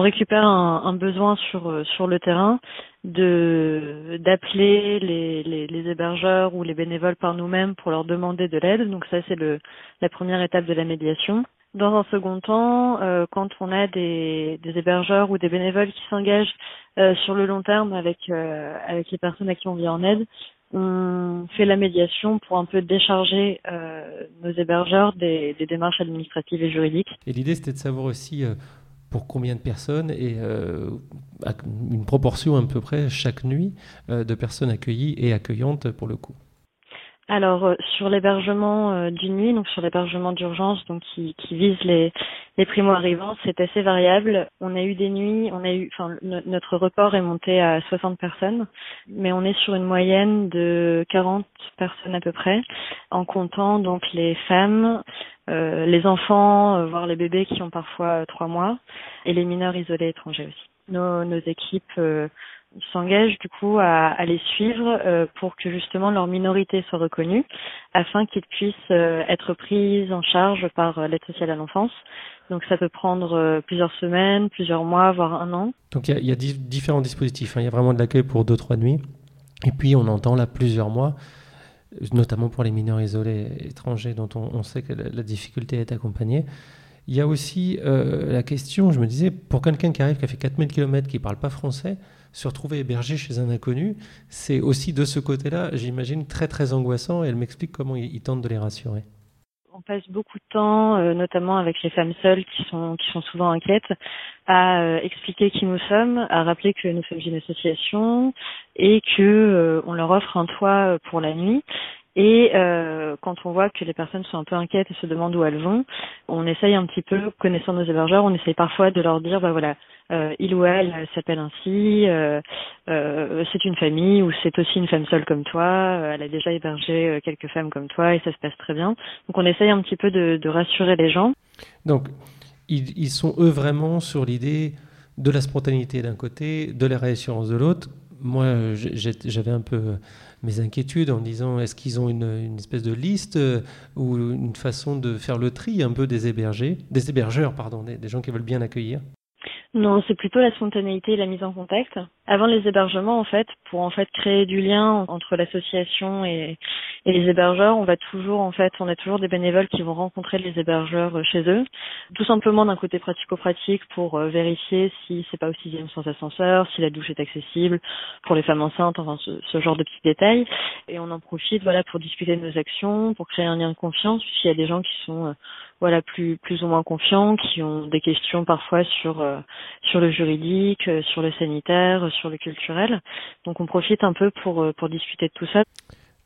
récupère un besoin sur le terrain, d'appeler les hébergeurs ou les bénévoles par nous-mêmes pour leur demander de l'aide. Donc ça, c'est la première étape de la médiation. Dans un second temps, quand on a des hébergeurs ou des bénévoles qui s'engagent sur le long terme avec les personnes à qui on vient en aide, on fait la médiation pour un peu décharger nos hébergeurs des démarches administratives et juridiques. Et l'idée, c'était de savoir aussi pour combien de personnes et une proportion à peu près chaque nuit de personnes accueillies et accueillantes pour le coup. Alors sur l'hébergement d'une nuit, donc sur l'hébergement d'urgence, donc qui vise les primo-arrivants, c'est assez variable. On a eu des nuits, notre report est monté à 60 personnes, mais on est sur une moyenne de 40 personnes à peu près, en comptant donc les femmes, les enfants, voire les bébés qui ont parfois 3 mois, et les mineurs isolés étrangers aussi. Nos équipes s'engagent du coup à les suivre pour que justement leur minorité soit reconnue, afin qu'ils puissent être pris en charge par l'aide sociale à l'enfance. Donc ça peut prendre plusieurs semaines, plusieurs mois, voire 1 an. Donc il y a différents dispositifs, hein. Il y a vraiment de l'accueil pour 2-3 nuits, et puis on entend là plusieurs mois, notamment pour les mineurs isolés étrangers dont on sait que la difficulté est accompagnée. Il y a aussi la question, je me disais, pour quelqu'un qui arrive, qui a fait 4000 km, qui ne parle pas français, se retrouver hébergé chez un inconnu, c'est aussi de ce côté-là, j'imagine, très très angoissant, et elle m'explique comment ils tentent de les rassurer. On passe beaucoup de temps, notamment avec les femmes seules qui sont souvent inquiètes, à expliquer qui nous sommes, à rappeler que nous sommes une association et que on leur offre un toit pour la nuit. Et quand on voit que les personnes sont un peu inquiètes et se demandent où elles vont, on essaye un petit peu, connaissant nos hébergeurs, on essaye parfois de leur dire, bah voilà, il ou elle s'appelle ainsi, c'est une famille ou c'est aussi une femme seule comme toi, elle a déjà hébergé quelques femmes comme toi et ça se passe très bien. Donc on essaye un petit peu de rassurer les gens. Donc ils sont eux vraiment sur l'idée de la spontanéité d'un côté, de la réassurance de l'autre. Moi, j'avais un peu mes inquiétudes en me disant, est-ce qu'ils ont une espèce de liste ou une façon de faire le tri un peu des hébergeurs, des gens qui veulent bien accueillir? Non, c'est plutôt la spontanéité et la mise en contact. Avant les hébergements, pour créer du lien entre l'association et les hébergeurs, on a toujours des bénévoles qui vont rencontrer les hébergeurs chez eux, tout simplement d'un côté pratico-pratique pour vérifier si c'est pas au 6e sans ascenseur, si la douche est accessible pour les femmes enceintes, ce genre de petits détails. Et on en profite, pour discuter de nos actions, pour créer un lien de confiance. S'il y a des gens qui sont, plus ou moins confiants, qui ont des questions parfois sur le juridique, sur le sanitaire, sur le culturel. Donc on profite un peu pour discuter de tout ça.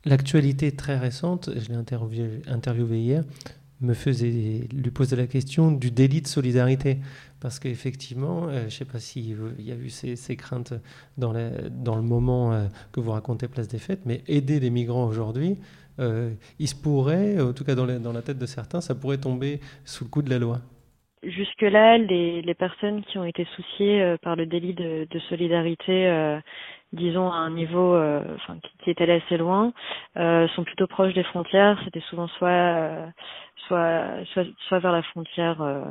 L'actualité très récente, je l'ai interviewé hier, lui posait la question du délit de solidarité. Parce qu'effectivement, je ne sais pas s'il y a eu ces craintes dans le moment que vous racontez Place des Fêtes, mais aider les migrants aujourd'hui, il se pourrait, en tout cas dans la tête de certains, ça pourrait tomber sous le coup de la loi. Jusque-là, les personnes qui ont été souciées par le délit de solidarité, disons à un niveau qui est allé assez loin, sont plutôt proches des frontières. C'était souvent soit vers la frontière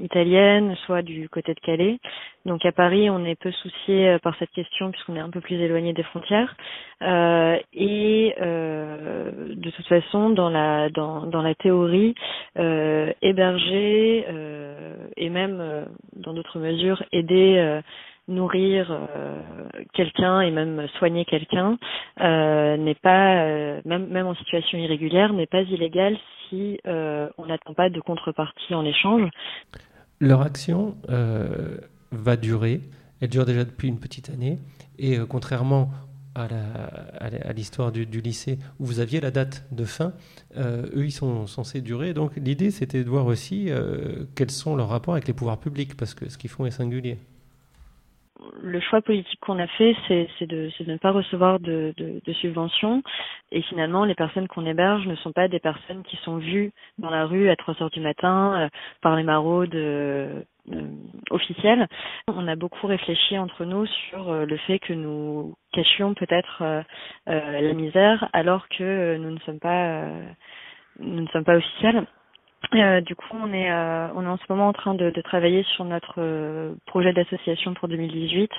italienne, soit du côté de Calais. Donc à Paris, on est peu soucié par cette question puisqu'on est un peu plus éloigné des frontières. De toute façon, dans la théorie, héberger et même dans d'autres mesures aider, nourrir quelqu'un et même soigner quelqu'un n'est pas, même en situation irrégulière, n'est pas illégal si on n'attend pas de contrepartie en échange. Leur action va durer, elle dure déjà depuis une petite année, et contrairement à l'histoire du lycée où vous aviez la date de fin, eux ils sont censés durer, donc l'idée c'était de voir aussi quels sont leurs rapports avec les pouvoirs publics, parce que ce qu'ils font est singulier. Le choix politique qu'on a fait, c'est de ne pas recevoir de subventions. Et finalement, les personnes qu'on héberge ne sont pas des personnes qui sont vues dans la rue à 3 heures du matin par les maraudes officielle. On a beaucoup réfléchi entre nous sur le fait que nous cachions peut-être la misère alors que nous ne sommes pas officiels. Du coup, on est en ce moment en train de travailler sur notre projet d'association pour 2018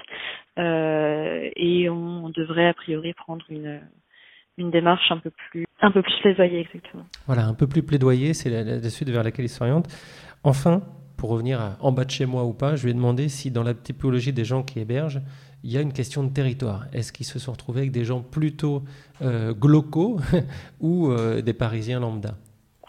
et on devrait a priori prendre une démarche un peu plus plaidoyée, exactement. Voilà, un peu plus plaidoyée, c'est la suite vers laquelle il s'oriente. Enfin, pour revenir à en bas de chez moi ou pas, je lui ai demandé si dans la typologie des gens qui hébergent, il y a une question de territoire. Est-ce qu'ils se sont retrouvés avec des gens plutôt glocaux ou des Parisiens lambda ?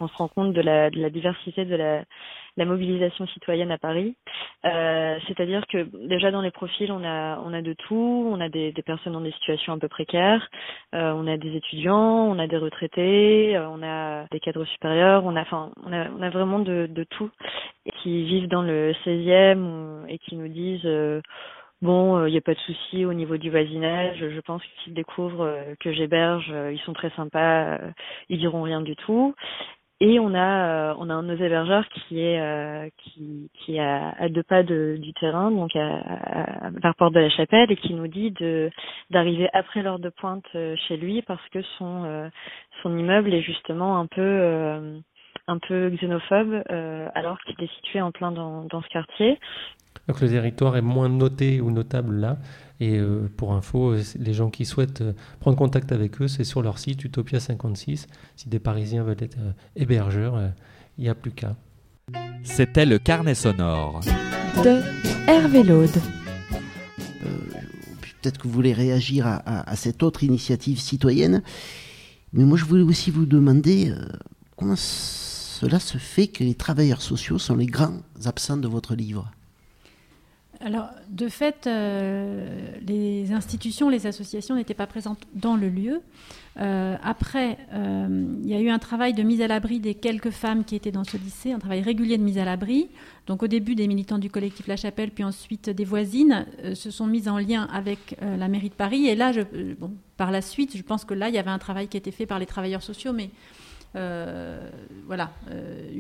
On se rend compte de la diversité de la mobilisation citoyenne à Paris. C'est-à-dire que déjà dans les profils, on a de tout. On a des personnes dans des situations un peu précaires. On a des étudiants, on a des retraités, on a des cadres supérieurs. On a vraiment de tout. Et qui vivent dans le 16e et qui nous disent bon, il n'y a pas de souci au niveau du voisinage. Je pense qu'ils découvrent que j'héberge, ils sont très sympas, ils diront rien du tout. Et on a un de nos hébergeurs qui est à deux pas du terrain, donc à la porte de la Chapelle, et qui nous dit d'arriver après l'heure de pointe chez lui parce que son immeuble est justement un peu xénophobe alors qu'il est situé en plein dans ce quartier. Donc le territoire est moins noté ou notable là. Et pour info, les gens qui souhaitent prendre contact avec eux, c'est sur leur site Utopia 56. Si des Parisiens veulent être hébergeurs, il n'y a plus qu'à. C'était le carnet sonore de Hervé Laude. Peut-être que vous voulez réagir à cette autre initiative citoyenne. Mais moi, je voulais aussi vous demander comment cela se fait que les travailleurs sociaux sont les grands absents de votre livre ? Alors, de fait, les institutions, les associations n'étaient pas présentes dans le lieu. Après, il y a eu un travail de mise à l'abri des quelques femmes qui étaient dans ce lycée, un travail régulier de mise à l'abri. Donc, au début, des militants du collectif La Chapelle, puis ensuite des voisines se sont mises en lien avec la mairie de Paris. Et là, par la suite, je pense que là, il y avait un travail qui était fait par les travailleurs sociaux, mais...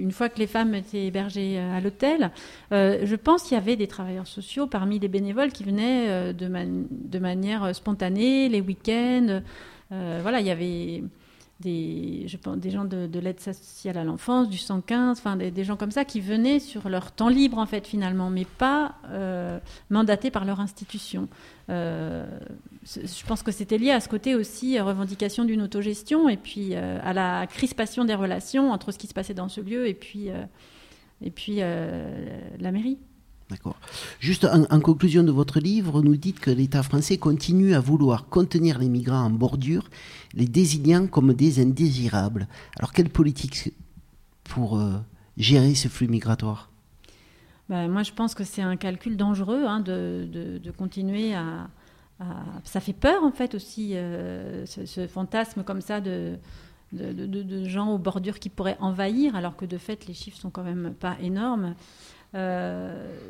une fois que les femmes étaient hébergées à l'hôtel, je pense qu'il y avait des travailleurs sociaux parmi les bénévoles qui venaient de manière spontanée, les week-ends. Il y avait des gens de l'aide sociale à l'enfance, du 115, des gens comme ça qui venaient sur leur temps libre en fait finalement, mais pas mandatés par leur institution. Je pense que c'était lié à ce côté aussi revendication d'une autogestion et puis à la crispation des relations entre ce qui se passait dans ce lieu et puis la mairie. D'accord. Juste en conclusion de votre livre, nous dites que l'État français continue à vouloir contenir les migrants en bordure, les désignant comme des indésirables. Alors quelle politique pour gérer ce flux migratoire ? Moi je pense que c'est un calcul dangereux de continuer à... Ça fait peur en fait aussi, ce fantasme comme ça de gens aux bordures qui pourraient envahir, alors que de fait les chiffres sont quand même pas énormes.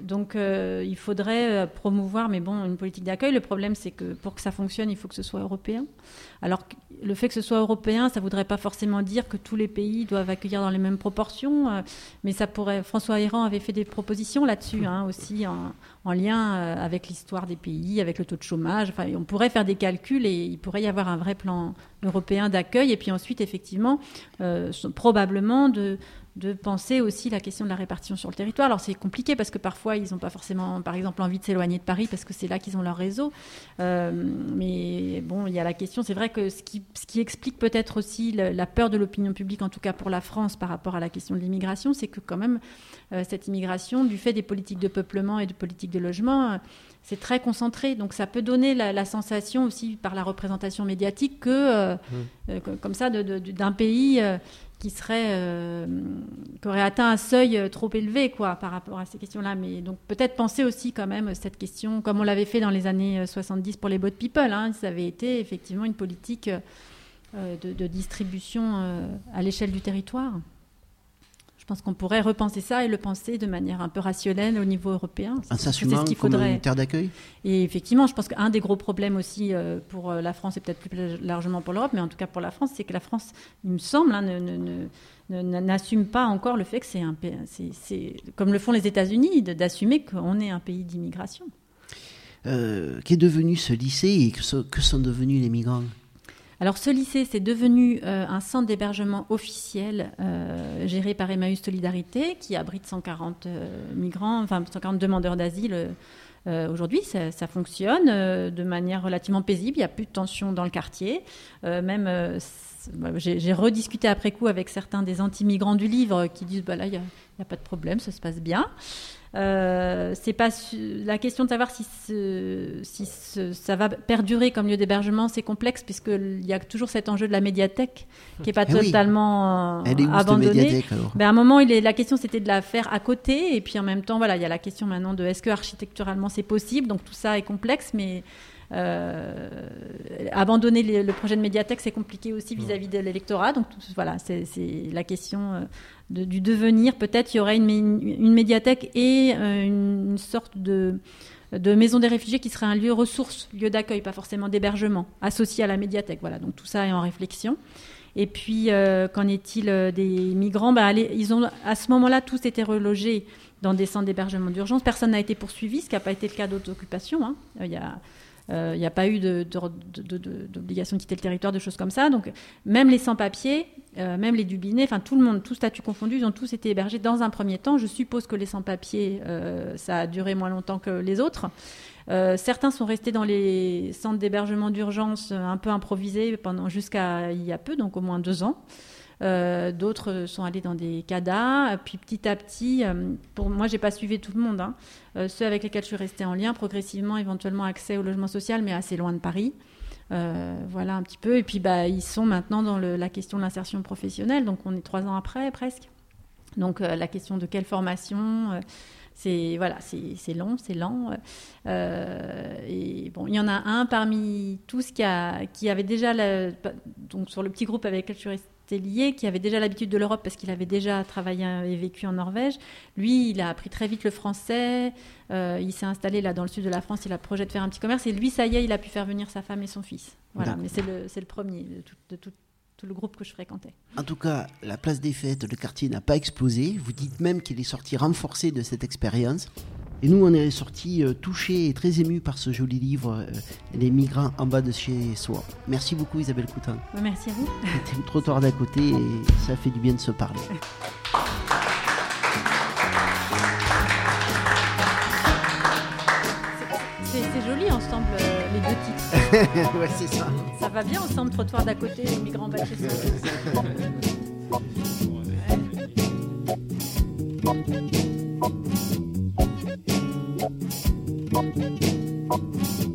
Donc il faudrait promouvoir une politique d'accueil. Le problème c'est que pour que ça fonctionne il faut que ce soit européen. Alors le fait que ce soit européen ça voudrait pas forcément dire que tous les pays doivent accueillir dans les mêmes proportions, mais ça pourrait... François Héran avait fait des propositions là-dessus aussi en lien avec l'histoire des pays, avec le taux de chômage. On pourrait faire des calculs et il pourrait y avoir un vrai plan européen d'accueil et puis ensuite effectivement probablement de penser aussi la question de la répartition sur le territoire. Alors c'est compliqué parce que parfois ils n'ont pas forcément, par exemple, envie de s'éloigner de Paris parce que c'est là qu'ils ont leur réseau. Mais il y a la question, c'est vrai que ce qui explique peut-être aussi la peur de l'opinion publique, en tout cas pour la France, par rapport à la question de l'immigration, c'est que quand même cette immigration, du fait des politiques de peuplement et de politiques de logement, c'est très concentré. Donc ça peut donner la sensation aussi par la représentation médiatique que, comme ça, d'un pays... qui aurait atteint un seuil trop élevé par rapport à ces questions-là. Mais donc peut-être penser aussi quand même cette question, comme on l'avait fait dans les années 70 pour les boat people. Ça avait été effectivement une politique de distribution à l'échelle du territoire. pense qu'on pourrait repenser ça et le penser de manière un peu rationnelle au niveau européen. Un sens humain comme une terre d'accueil ? Et effectivement, je pense qu'un des gros problèmes aussi pour la France, et peut-être plus largement pour l'Europe, mais en tout cas pour la France, c'est que la France, il me semble, n'assume pas encore le fait que c'est un pays, c'est comme le font les États-Unis, d'assumer qu'on est un pays d'immigration. Qu'est devenu ce lycée et que sont devenus les migrants ? Alors ce lycée, c'est devenu un centre d'hébergement officiel géré par Emmaüs Solidarité qui abrite 140 migrants, enfin 140 demandeurs d'asile. Aujourd'hui, ça fonctionne de manière relativement paisible. Il n'y a plus de tension dans le quartier. J'ai rediscuté après coup avec certains des anti-migrants du livre qui disent bah, « là, il n'y a pas de problème, ça se passe bien ». C'est pas la question de savoir si ça va perdurer comme lieu d'hébergement, c'est complexe puisqu'il y a toujours cet enjeu de la médiathèque qui est pas totalement abandonnée. Ben à un moment, la question c'était de la faire à côté et puis en même temps, voilà, il y a la question maintenant de est-ce que architecturalement c'est possible. Donc tout ça est complexe, mais abandonner le projet de médiathèque, c'est compliqué aussi vis-à-vis de l'électorat. Donc voilà, c'est la question du devenir. Peut-être il y aurait une médiathèque et une sorte de maison des réfugiés qui serait un lieu ressource, lieu d'accueil, pas forcément d'hébergement, associé à la médiathèque. Voilà, donc tout ça est en réflexion. Et puis, qu'en est-il des migrants ? Ils ont, à ce moment-là, tous été relogés dans des centres d'hébergement d'urgence. Personne n'a été poursuivi, ce qui n'a pas été le cas d'autres occupations, hein. Il n'y a pas eu d'obligation de quitter le territoire, de choses comme ça. Donc, même les sans-papiers, même les dublinés, enfin tout le monde, tout statut confondu, ils ont tous été hébergés dans un premier temps. Je suppose que les sans-papiers, ça a duré moins longtemps que les autres. Certains sont restés dans les centres d'hébergement d'urgence un peu improvisés jusqu'à il y a peu, donc au moins 2 ans. D'autres sont allés dans des CADA, puis petit à petit, moi j'ai pas suivi tout le monde, hein, ceux avec lesquels je suis restée en lien, progressivement éventuellement accès au logement social, mais assez loin de Paris, voilà un petit peu, et puis ils sont maintenant dans la question de l'insertion professionnelle, donc on est 3 ans après presque, donc la question de quelle formation... C'est long, c'est lent. Et bon, il y en a un parmi tous qui avait déjà, donc sur le petit groupe avec lequel je suis restée liée, qui avait déjà l'habitude de l'Europe parce qu'il avait déjà travaillé et vécu en Norvège. Lui, il a appris très vite le français. Il s'est installé là dans le sud de la France. Il a projet de faire un petit commerce. Et lui, ça y est, il a pu faire venir sa femme et son fils. Voilà, mais c'est le premier de tout le groupe que je fréquentais. En tout cas, la place des fêtes, le quartier n'a pas explosé. Vous dites même qu'il est sorti renforcé de cette expérience. Et nous, on est sortis touchés et très émus par ce joli livre « Les migrants en bas de chez soi ». Merci beaucoup Isabelle Coutant. Merci à vous. C'était le trottoir d'à côté et ça fait du bien de se parler. C'est joli ensemble, les deux titres. Ouais, c'est ça. Ça va bien ensemble, trottoir d'à côté, les migrants bas chez soi.